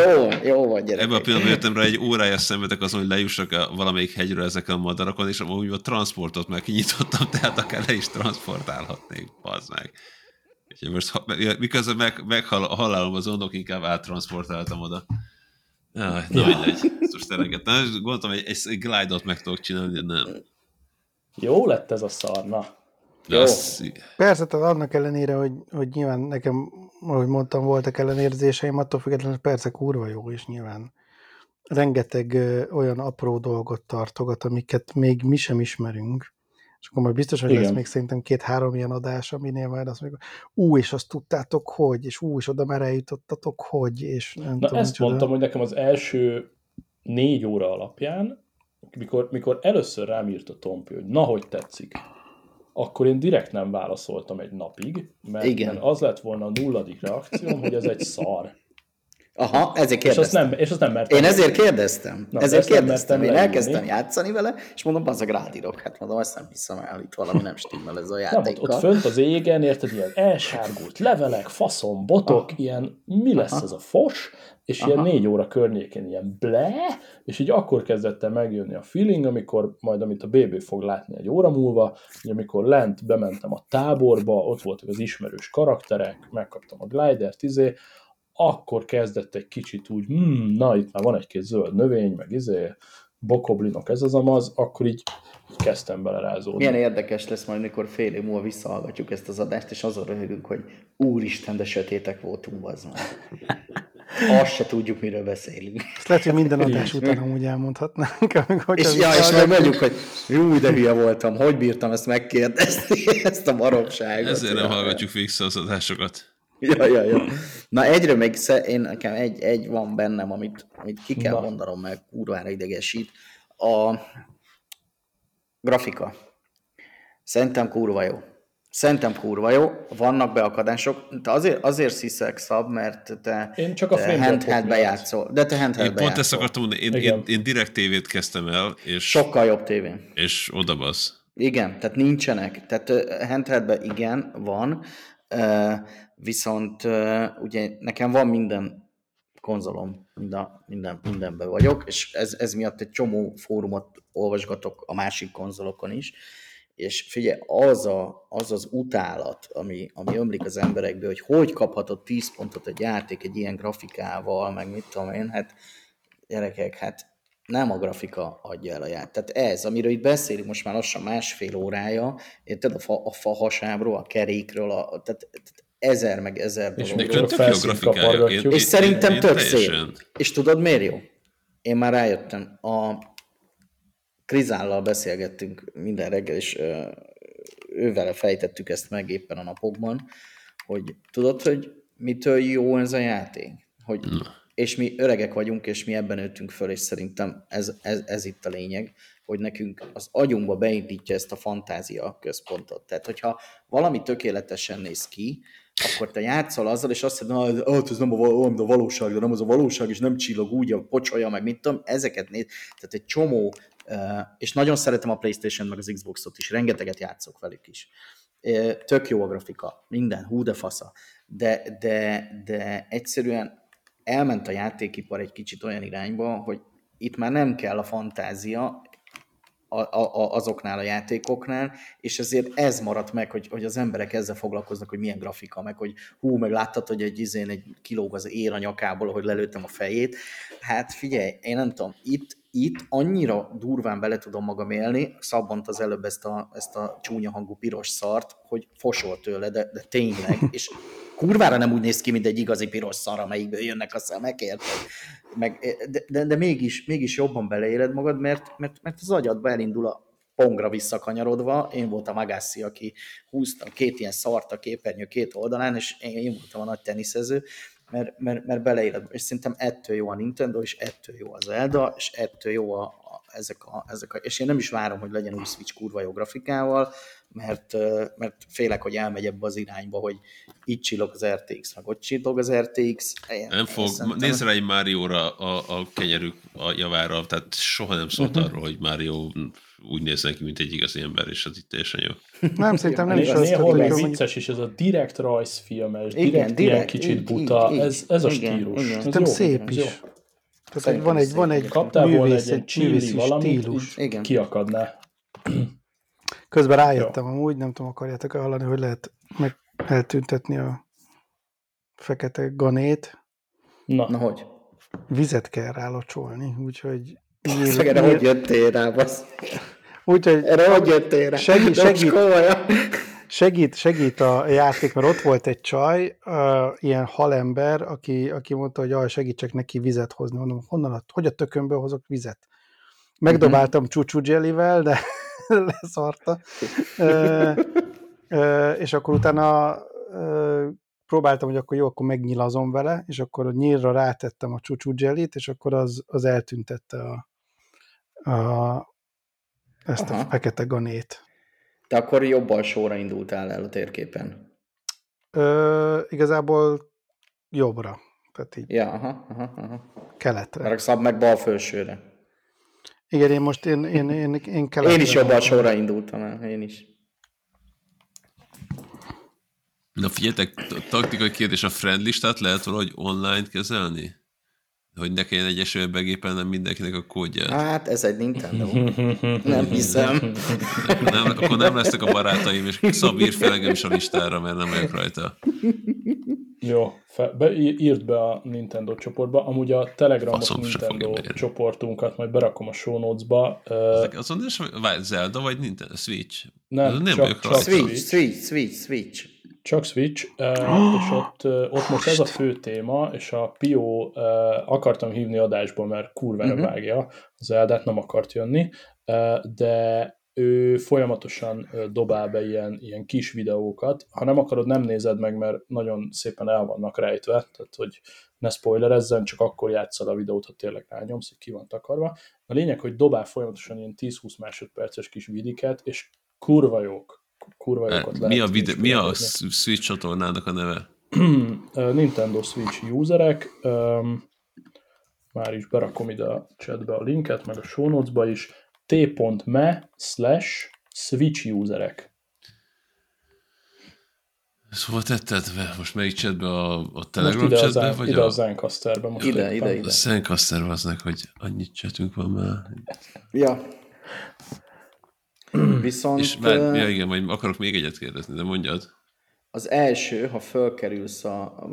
Jó van, gyerekek. Ebben a pillanatban jöttem rá, egy órája szenvedek azon, hogy lejussak valamelyik hegyről ezeken a madarakon, és amúgy a transportot már kinyitottam, tehát akár le is transportálhatnék, bazd meg. Úgyhogy most miközben meghallálom az ondok, inkább áttransportáltam oda. Na mindegy, most elengedtem. Gondoltam, hogy egy glide-ot meg tudok csinálni, nem. Jó lett ez a szarna. Persze, tehát annak ellenére, hogy nyilván nekem, ahogy mondtam, voltak ellenérzéseim, attól függetlenül persze kurva jó, és nyilván rengeteg olyan apró dolgot tartogat, amiket még mi sem ismerünk. És akkor majd biztos, hogy lesz még szerintem 2-3 ilyen adás, aminél már azt mondjuk, és azt tudtátok, hogy, és és oda már eljutottatok, hogy, és nem tudom. Na ezt mondtam, hogy nekem az első 4 óra alapján, mikor először rám írt a Tompi, hogy na, hogy tetszik, akkor én direkt nem válaszoltam egy napig, mert az lett volna a nulladik reakcióm, hogy ez egy szar. Aha, ezért kérdeztem. És azt nem mertem. Én ezért kérdeztem. Én elkezdtem játszani vele, és mondom, bazzag, rádírok. Hát mondom, azt nem hiszem el, itt valami nem stimmel ez a játékkal. Ott fönt az égen, érted, ilyen elsárgult levelek, faszom, botok, ilyen mi lesz ez a fos, és ilyen 4 óra környékén ilyen ble, és így akkor kezdett el megjönni a feeling, amikor majd, amit a BB fog látni egy óra múlva, amikor lent bementem a táborba, ott voltak az ismerős karakterek, megkaptam a glidert, akkor kezdett egy kicsit úgy, na itt már van egy-két zöld növény, meg bokoblinok, ez az amaz, akkor így kezdtem bele rázódni. Milyen érdekes lesz majd, amikor fél év múlva visszahallgatjuk ezt az adást, és azon röhögünk, hogy úristen, de sötétek voltunk, az már. Azt se tudjuk, miről beszélünk. Ezt lehet, hogy minden adás után amúgy elmondhatnánk. És majd mondjuk, hogy jó, de hülye voltam, hogy bírtam ezt megkérdezni, ezt a baromságot. Ezért nem hallgatjuk vissza az adásokat. Ja. Na egyről még nekem egy van bennem, amit ki kell mondanom, mert kurvára idegesít. A grafika. Szerintem kurva jó. Vannak beakadások. Te azért sziszek, XaB, mert te handheld bejátszol. De te handheld bejátszol. Pont ezt akartam mondani. Én direkt tévét kezdtem el. És sokkal jobb tévén. És odabasz. Igen, tehát nincsenek. Tehát handheldben igen, van. Viszont ugye nekem van minden konzolom, mindenben vagyok, és ez miatt egy csomó fórumot olvasgatok a másik konzolokon is, És figyelj, az utálat, ami ömlik az emberekbe, hogy kaphatott 10 pontot egy játék egy ilyen grafikával, meg mit tudom én, hát gyerekek, hát nem a grafika adja el a ját. Tehát ez, amiről itt beszélünk most már lassan másfél órája, érted, a fa hasábról, a kerékről, tehát ezer meg ezer dologról felszínkapargatjuk. És szerintem tök szép. És tudod, miért jó? Én már rájöttem, Krizállal beszélgettünk minden reggel, és ővele fejtettük ezt meg éppen a napokban, hogy tudod, hogy mitől jó ez a játék? És mi öregek vagyunk, és mi ebben nőttünk föl, és szerintem ez itt a lényeg, hogy nekünk az agyunkba beindítja ezt a fantázia központot. Tehát, hogyha valami tökéletesen néz ki, akkor te játszol azzal, és azt mondod, hogy ez nem a valóság, de nem az a valóság, és nem csillog úgy a pocsolya, meg mit tudom, ezeket néz. Tehát egy csomó, és nagyon szeretem a PlayStation meg az Xboxot is, rengeteget játszok velük is. Tök jó a grafika, minden, hú de fasza. De egyszerűen elment a játékipar egy kicsit olyan irányba, hogy itt már nem kell a fantázia azoknál a játékoknál, és ezért ez maradt meg, hogy az emberek ezzel foglalkoznak, hogy milyen grafika, meg hogy hú, meg láttad, hogy egy kilóg az ér a nyakából, ahogy lelőttem a fejét. Hát figyelj, én nem tudom, itt annyira durván bele tudom magam élni, szabont az előbb ezt a csúnya hangú piros szart, hogy fosol tőle, de tényleg, és kurvára nem úgy néz ki, mint egy igazi piros szar, amelyikből jönnek a szemek, érted? De mégis jobban beleéled magad, mert az agyadba elindul a Pongra visszakanyarodva. Én voltam Agassi, aki húzta két ilyen szart a képernyő két oldalán, és én voltam a nagy teniszező, mert beleéled. És szerintem ettől jó a Nintendo, és ettől jó az Zelda, és ettől jó ezek a... És én nem is várom, hogy legyen új Switch kurva jó grafikával, mert félek, hogy elmegy ebbe az irányba, hogy itt csillog az RTX, meg ott csillog az RTX. Nem fog, nézd rá egy Márióra a kenyerük a javára, tehát soha nem szólt arról, hogy Mário úgy néznek ki, mint egy igazi ember, és az itt teljesen jó. Nem, szerintem nem is az. Néha vicces is ez a direkt rajzfilmes, direkt ilyen kicsit buta, ez a stílus. Szerintem szép is. Tehát van egy művészi stílus. Kiakadná. Közben rájöttem amúgy, nem tudom, akarjátok hallani, hogy lehet meg eltüntetni a fekete ganét. Na hogy? Vizet kell rá locsolni, úgyhogy... Erre hogy jöttél rá, basz? Úgyhogy... Erre hogy jöttél rá? Segít a játék, mert ott volt egy csaj, ilyen halember, aki mondta, hogy segítsek neki vizet hozni. Mondom, hogy a tökömből hozok vizet? Megdobáltam csúcsú jellivel, de leszarta. És akkor utána próbáltam, hogy akkor jó, akkor megnyilazom vele, és akkor a nyírra rátettem a csúcsú jellit, és akkor az eltüntette ezt a fekete ganét. Te akkor jobb alsóra indultál el a térképen? Igazából jobbra. Tehát így. Ja, keletre. Mert XaB meg bal felsőre. Igen, én most én keletre. Én is jobb alsóra indultam el, én is. Na figyeljetek, taktikai kérdés, a friend listát lehet valahogy online kezelni? Hogy ne kelljen egy esőben begépelnem mindenkinek a kódját. Hát ez egy Nintendo. Nem hiszem. Akkor nem lesznek a barátaim, és XaB ír fel engem is a listára, mert nem vagyok rajta. Jó, írd be a Nintendo csoportba. Amúgy a Telegramos Nintendo csoportunkat majd berakom a show notes-ba. Azon is, vagy Zelda, vagy Nintendo Switch? Nem csak Switch. Csak Switch, és ott most ez a fő téma, és a Pio akartam hívni adásba, mert kurvára vágja, az Eldát nem akart jönni, de ő folyamatosan dobál be ilyen kis videókat. Ha nem akarod, nem nézed meg, mert nagyon szépen el vannak rejtve, tehát hogy ne spoilerezzen, csak akkor játsszad a videót, ha tényleg rányomsz, hogy ki van takarva. A lényeg, hogy dobál folyamatosan ilyen 10-20 másodperces kis vidiket, és kurva jók. Mi a Switch csatornának a neve? Nintendo Switch userek. Már is berakom ide a chatbe a linket, meg a show notes-ba is. t.me/switch userek. Szóval tetted be, most melyik chatbe, a Telegram chatbe? Vagy ide a Zencasterbe. Most ide. A Zencasterbe aznak, hogy annyit chatünk van már. Ja. Viszont... És már, ja igen, majd akarok még egyet kérdezni, de mondjad. Az első, ha fölkerülsz a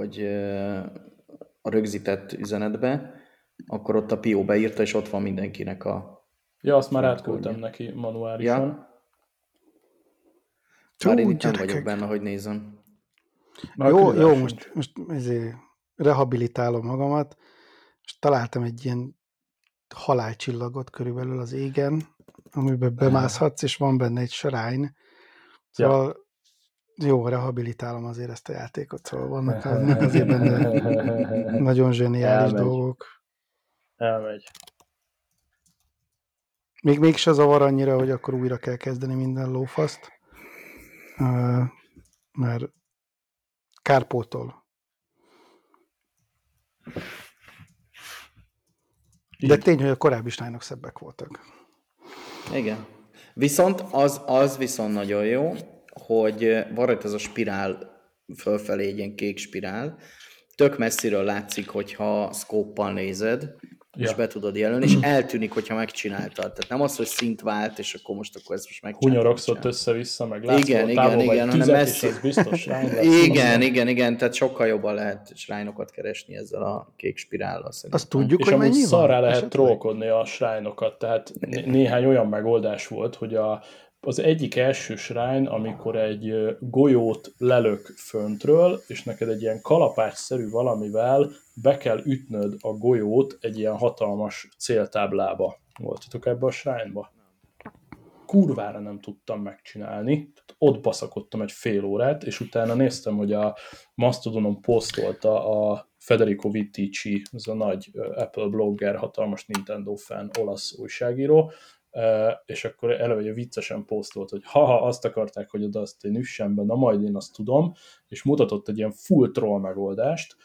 rögzített üzenetbe, akkor ott a Pio beírta, és ott van mindenkinek a... Ja, azt már átküldtem neki manuálisan. Ja. Már én itt nem vagyok benne, hogy nézem. Jó, most rehabilitálom magamat, és találtam egy ilyen halálcsillagot körülbelül az égen, amiben bemászhatsz, és van benne egy shrine. Szóval jó, rehabilitálom azért ezt a játékot, szóval vannak azért benne nagyon zseniális dolgok. Elmegy. Még se zavar annyira, hogy akkor újra kell kezdeni minden lófaszt, mert kárpótol. De tény, hogy a korábbi slájnok szebbek voltak. Igen. Viszont az viszont nagyon jó, hogy van rajta ez a spirál fölfelé, egy ilyen kék spirál. Tök messziről látszik, hogyha szkóppal nézed, és be tudod jelölni, és eltűnik, hogyha megcsináltad. Tehát nem az, hogy szint vált, és akkor most ezt megcsináltad. Hunyorogszod össze-vissza, meg látszol távol, vagy tüzet is, ez biztos. Igen, tehát sokkal jobban lehet shrine-okat keresni ezzel a kék spirállal. Azt tudjuk, és hogy mennyi van? És amúgy szarrá lehet trollkodni a shrine-okat, tehát néhány olyan megoldás volt, hogy az egyik első shrine, amikor egy golyót lelök föntről, és neked egy ilyen kalapácsszerű valamivel be kell ütnöd a golyót egy ilyen hatalmas céltáblába. Voltatok ebbe a shrine-ba? Kurvára nem tudtam megcsinálni. Ott baszakodtam egy fél órát, és utána néztem, hogy a Mastodonon posztolta a Federico Vittici, ez a nagy Apple blogger, hatalmas Nintendo fan, olasz újságíró, és akkor előbb viccesen posztolt, hogy ha azt akarták, hogy oda azt én üssem be, na majd én azt tudom, és mutatott egy ilyen full troll megoldást,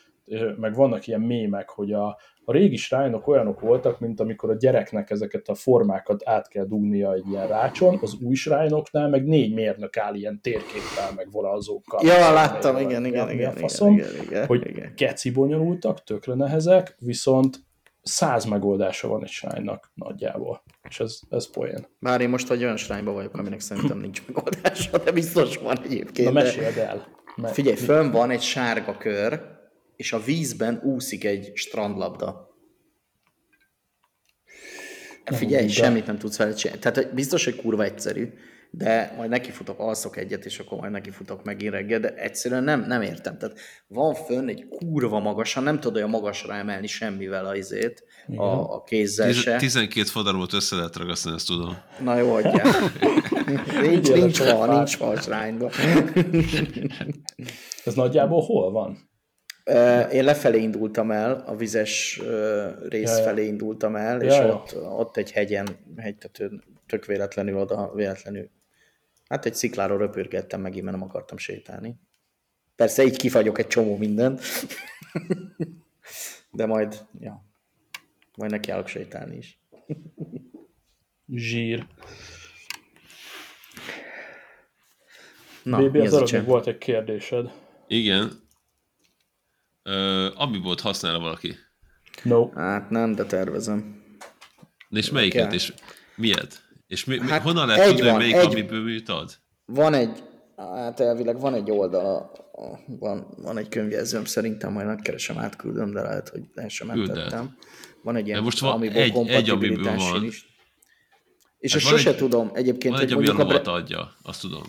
meg vannak ilyen mémek, hogy a régi shrine-ok olyanok voltak, mint amikor a gyereknek ezeket a formákat át kell dugnia egy ilyen rácson, az új shrine-oknál meg 4 mérnök áll ilyen térképpel, meg vonalzókkal. Ja, láttam, igen. Hogy keci bonyolultak, tökre nehezek, viszont 100 megoldása van egy shrine-nak nagyjából, és ez poén. Bár én most egy olyan shrine-ban vagyok, aminek szerintem nincs megoldása, de biztos van egyébként. Na meséld el. Figyelj, fönn van egy sárga kör, és a vízben úszik egy strandlabda. Figyelj, semmit nem tudsz vele csinálni. Tehát biztos, hogy kurva egyszerű, de majd nekifutok, alszok egyet, és akkor majd nekifutok megint reggel, de egyszerűen nem értem. Tehát van fönn egy kurva magasan, nem tudod olyan magasra emelni semmivel a izét, a kézzel se. 12 fadarmot össze lehet ragasztani, ezt tudom. Na jó, adjál. nincs fa a shrine-ban. Ez nagyjából hol van? Én lefelé indultam el, a vizes rész felé indultam el, és ott egy hegytetőn tök véletlenül hát egy szikláról röpörgettem meg, mert nem akartam sétálni. Persze így kifagyok egy csomó mindent, de majd nekiállok sétálni is. Zsír. Bébi, az arra még volt egy kérdésed. Igen. Amibot használ valaki? No. Hát nem, de tervezem. És melyiket? Kell. És miért? És honnan lehet tudni, hogy melyik amiből mit ad? Van egy, hát elvileg van egy oldala, van egy könyvjelzőm, szerintem majd megkeresem, átküldöm, de lehet, hogy el sem mentettem. Van egy ilyen amiből kompatibilitási list. És hát sose tudom egyébként, hogy mondjuk a... Van egy, ami adja, azt tudom.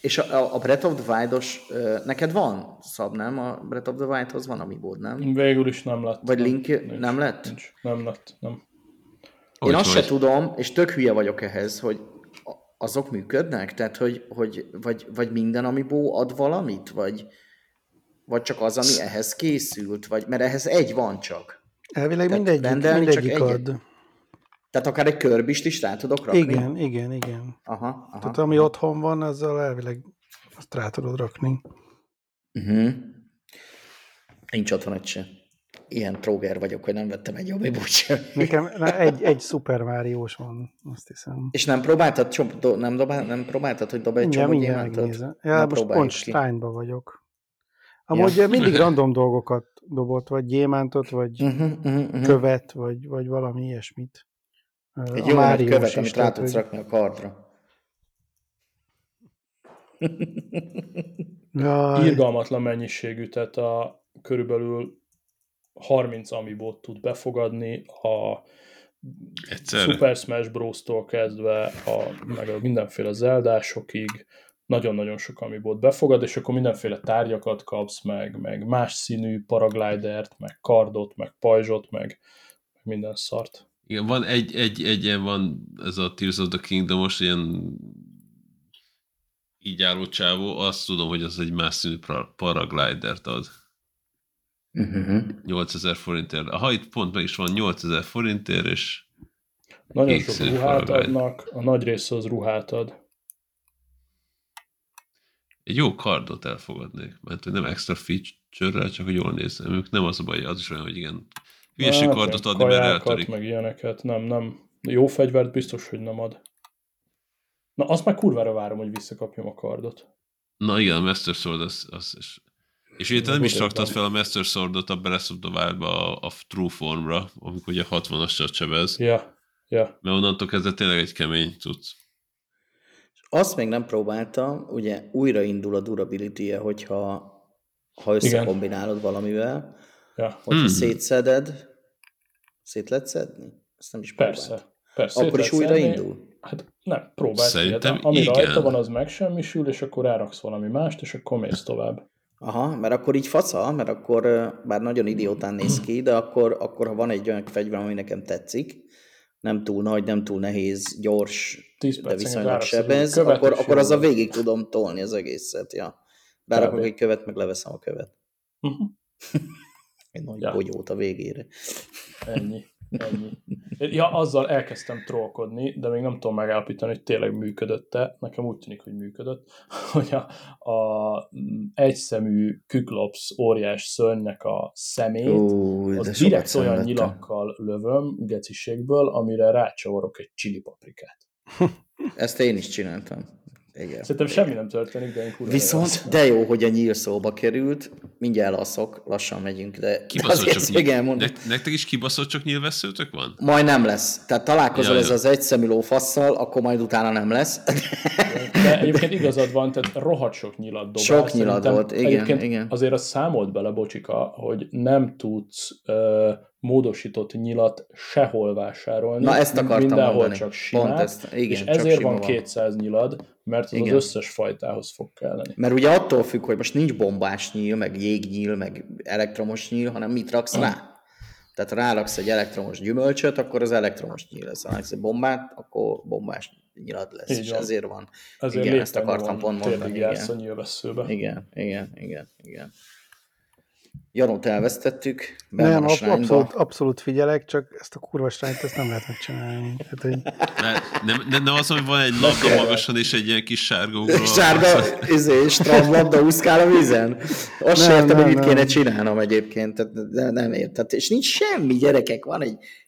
És a Breath of the Wild-os, neked van szab, nem? A Breath of the Wild-hoz van amibód, nem? Végül is nem lett. Vagy Link nincs, nem lett? Nincs. Nem lett, nem. Én azt se tudom, és tök hülye vagyok ehhez, hogy azok működnek? Tehát, hogy vagy minden amibó ad valamit? Vagy csak az, ami ehhez készült? Vagy, mert ehhez egy van csak. Elvileg mindegyik ad. Tehát akár egy körbist is rá tudok rakni? Igen. Aha. Tehát ami otthon van, azzal elvileg azt rá tudod rakni. Uh-huh. Nincs otthon egy se. Ilyen tróger vagyok, hogy nem vettem egy jobb búcsát. Nekem egy Super Mario-s van, azt hiszem. És nem próbáltad, hogy dob egy csomó gyémántot? Ja, most pont Steinba vagyok. Amúgy mindig random dolgokat dobott, vagy gyémántot, vagy követ, vagy valami ilyesmit. Egy jó követ, amit rá tudsz rakni a kardra. Irgalmatlan mennyiségű, tehát körülbelül 30 amiibot tud befogadni, a egyszerre. Super Smash Bros-tól kezdve meg a mindenféle zeldásokig nagyon-nagyon sok amiibot befogad, és akkor mindenféle tárgyakat kapsz, meg más színű paraglidert, meg kardot, meg pajzsot, meg minden szart. Igen, van egy van ez a Tears of the Kingdom, most ilyen így álló csávó, azt tudom, hogy az egy más színű paraglidert ad. 8000 forintért. Aha, itt pont meg is van 8000 forintért, és nagyon sok ruhát adnak, a nagy része az ruhát ad. Egy jó kardot elfogadnék, mert nem extra feature-rel, csak hogy jól nézem. Ők nem az a baj, az is olyan, hogy igen, hülyeség kardot adni, mert eltörik. Meg ilyeneket, nem. Jó fegyvert biztos, hogy nem ad. Na, azt már kurvára várom, hogy visszakapjam a kardot. Na igen, a Master Sword az is. És ugye nem is raktad fel a Master Swordot a Breath of the Wild-ba a True Formra, amikor ugye 60-assal csebez. Ja. Mert onnantól kezdve tényleg egy kemény tudsz. Azt még nem próbáltam, ugye újraindul a durability-je, hogyha összekombinálod valamivel, hogyha szét lehet szedni? Ezt nem is Persze. Akkor is újraindul? Hát nem, próbáld. Ami rajta van, az megsemmisül, és akkor ráraksz valami mást, és akkor mész tovább. Aha, mert akkor így faca, mert akkor bár nagyon idiótán néz ki, de akkor ha van egy olyan fegyver, ami nekem tetszik, nem túl nagy, nem túl nehéz, gyors, de viszonylag sebez, akkor az a végig tudom tolni az egészet. Ja. Rárakom egy követ, meg leveszem a követ. Egy nagy bogyót a végére. Ennyi. Ja, azzal elkezdtem trollkodni, de még nem tudom megállapítani, hogy tényleg működött-e. Nekem úgy tűnik, hogy működött, hogy a egyszemű Kyklopsz óriás szörnynek a szemét, az direkt olyan nyilakkal lövöm geciségből, amire rácsavarok egy csilipaprikát. Ezt én is csináltam. Igen. Szerintem semmi nem történik, de én kurva. Viszont de jó, hogy a nyíl szóba került, mindjárt elaszok, lassan megyünk, de nektek is kibaszott csak nyílvesszőtök van? Majd nem lesz. Tehát találkozol ez az egyszemű lófasszal, akkor majd utána nem lesz. De egyébként igazad van, tehát rohadt sok nyilat dobál. Sok nyilat volt, igen. Azért azt számolt bele, Bocsika, hogy nem tudsz módosított nyilat sehol vásárolni. Na, ezt akartam mindenhol mondani. Csak simát, és csak ezért van 200 nyilad, mert az összes fajtához fog kelleni. Mert ugye attól függ, hogy most nincs bombás nyíl, meg jégnyíl, meg elektromos nyíl, hanem mit raksz rá. Tehát ráraksz egy elektromos gyümölcsöt, akkor az elektromos nyíl lesz. Ha raksz egy bombát, akkor bombás nyilat lesz. És ezért van. Ezért igen, ezt akartam pont mondani. Jársz a nyilvesszőbe. Igen. Janót elvesztettük. Nem, abszolút figyelek, csak ezt a kurva srányt ezt nem lehet megcsinálni. Hát, hogy... nem az, hogy van egy labda magasan és egy ilyen kis sárga ugró. Strandlabda úszkál a vízen. Azt sem értem, hogy mit kéne csinálnom egyébként. De nem értem. És nincs semmi, gyerekek. Van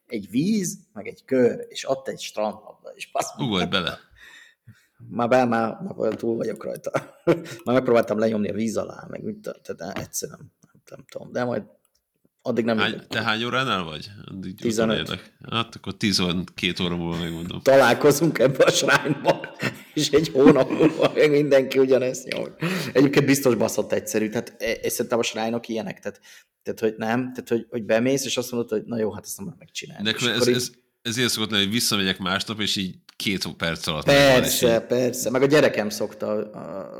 egy víz, meg egy kör, és ott egy strandlabda. Ugorj bele. Már túl vagyok rajta. Már megpróbáltam lenyomni a víz alá, meg úgy tehát egyszerűen. Nem tudom, de majd addig nem... Te hány óránál vagy? 15. Hát akkor 12 óra múlva megmondom. Találkozunk ebbe a shrine-ba, és egy hónap múlva meg mindenki ugyanezt nyom. Egyébként biztos baszott egyszerű, tehát szerintem a shrine-ok ilyenek, tehát hogy nem, tehát hogy bemész, és azt mondod, hogy na jó, hát ezt nem lehet megcsinálni. De ez ilyen szokott lenni, hogy visszamegyek másnap, és így 2 perc alatt. Persze. Meg a gyerekem szokta,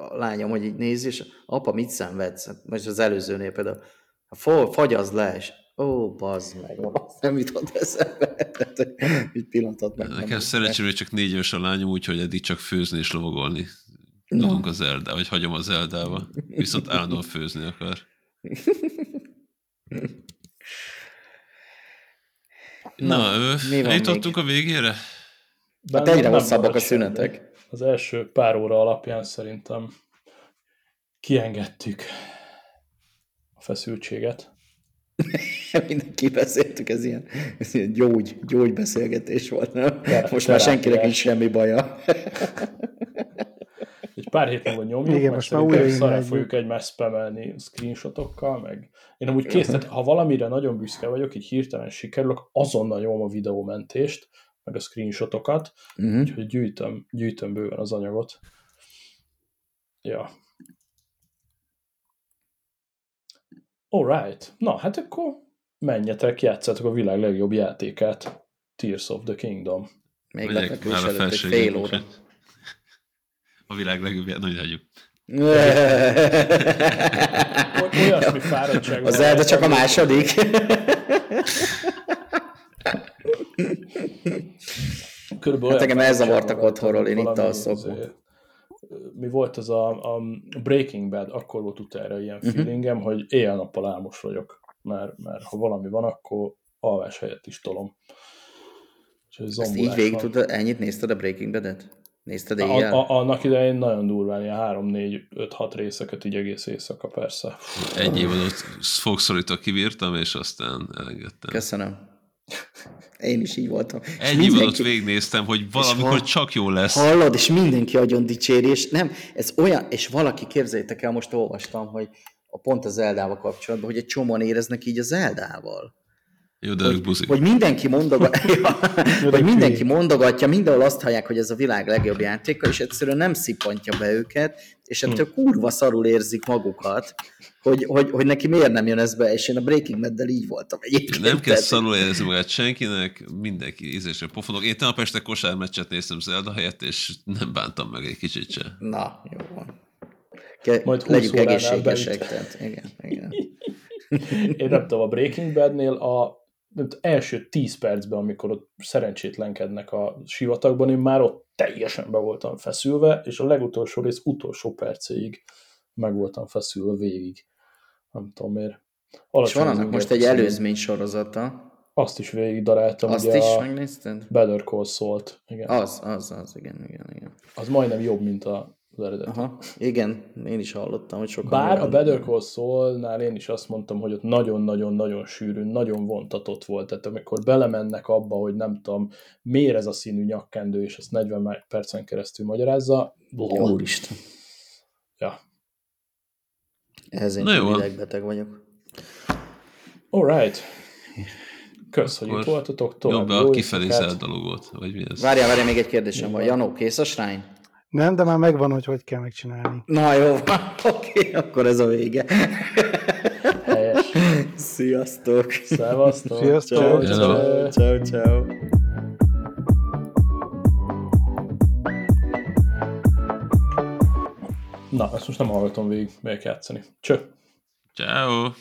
a lányom, hogy így nézi, és apa, mit szenvedsz? Most az előzőnél például, fagyazz le, és bazd meg, nem jutott eszembe. Így pillantott meg. Nekem szerencsére, hogy csak 4 éves a lányom, úgyhogy eddig csak főzni és lovagolni. Tudunk az Zeldával, vagy hagyom az Zeldába. Viszont állandóan főzni akar. Na, eljutottunk a végére? De hát egyre hosszabbak a szünetek. Az első pár óra alapján szerintem kiengedtük a feszültséget. Mindenki beszéltük, ez ilyen gyógybeszélgetés volt, nem? Most már senkinek nincs semmi baja. Egy pár hét múlva nyomjuk, igen, most szerintem szarra fogjuk egymást spamelni screenshotokkal, meg én amúgy készítettem, ha valamire nagyon büszke vagyok, így hirtelen sikerülök, azonnal nyomom a videómentést, meg a screenshotokat, úgyhogy gyűjtöm bőven az anyagot. Ja. Alright. Na, hát akkor menjetek, játszátok a világ legjobb játékát. Tears of the Kingdom. Még lehetnek is előtt egy fél óra. A világ legjobb játékát. Nagyon hagyjuk. Olyasmi fáradtság van. Az Zelda csak a második. Hát engem elzavartak otthonról, én itt alszok. Mi volt az a Breaking Bad, akkor volt utára ilyen feelingem, hogy éjjel-nappal álmos vagyok. Mert ha valami van, akkor alvás helyett is tolom. Ezt így végig tudod, ennyit nézted a Breaking Badet? Nézted éjjel? Annak idején nagyon durván, ilyen 3-4-5-6 részeket így egész éjszaka, persze. Egy évvel fogszorítva kivírtam, és aztán elengedtem. Köszönöm. Én is így voltam. Ennyi volt, végignéztem, hogy valamikor csak jó lesz. Hallod, és mindenki agyon dicséri, és nem, ez olyan, és valaki, képzeljétek el, most olvastam, hogy pont a Zeldával kapcsolatban, hogy egy csomóan éreznek így a Zeldával. Jó, de hogy mindenki mondogatja, mindenhol azt hallják, hogy ez a világ legjobb játéka, és egyszerűen nem szippantja be őket, és ettől kurva szarul érzik magukat, hogy neki miért nem jön ez be, és én a Breaking Bad-del így voltam egyébként. Nem kell szarul érezni magát senkinek, mindenki ízésre pofonok. Én tegnap este kosármeccset néztem Zelda helyett, és nem bántam meg egy kicsit sem. Na, jó van. Legyünk egészségesek. Tehát, igen. Én nem tudom, a Breaking Bad-nél a első 10 percben, amikor ott szerencsétlenkednek a sivatagban, én már ott teljesen be voltam feszülve, és a legutolsó rész utolsó percéig meg voltam feszülve végig. Nem tudom miért. És van annak most egy előzmény sorozata. Azt is végig daráltam. Azt is megnézted? Better Call Saul-t. Igen. Az majdnem jobb, mint az eredet. Aha, igen, én is hallottam, hogy sokan... Bár a Better Call Saul-nál én is azt mondtam, hogy ott nagyon-nagyon-nagyon sűrűn, nagyon vontatott volt. Tehát amikor belemennek abba, hogy nem tudom, miért ez a színű nyakkendő, és ezt 40 percen keresztül magyarázza. Úristen. Ja. Ehhez én idegbeteg vagyok. Alright. Kösz, hogy itt voltatok. Jobb, a kifelé zeldalogót, vagy mi ez? Várjál, még egy kérdésem van. Janó, kész a shrine? Nem, de már megvan, hogy kell megcsinálni. Na jó, oké, akkor ez a vége. Helyes. Sziasztok! Szevasztok! Sziasztok! Ciao. Na, ezt most nem hallgatom végig, melyek játszani. Cső! Ciao.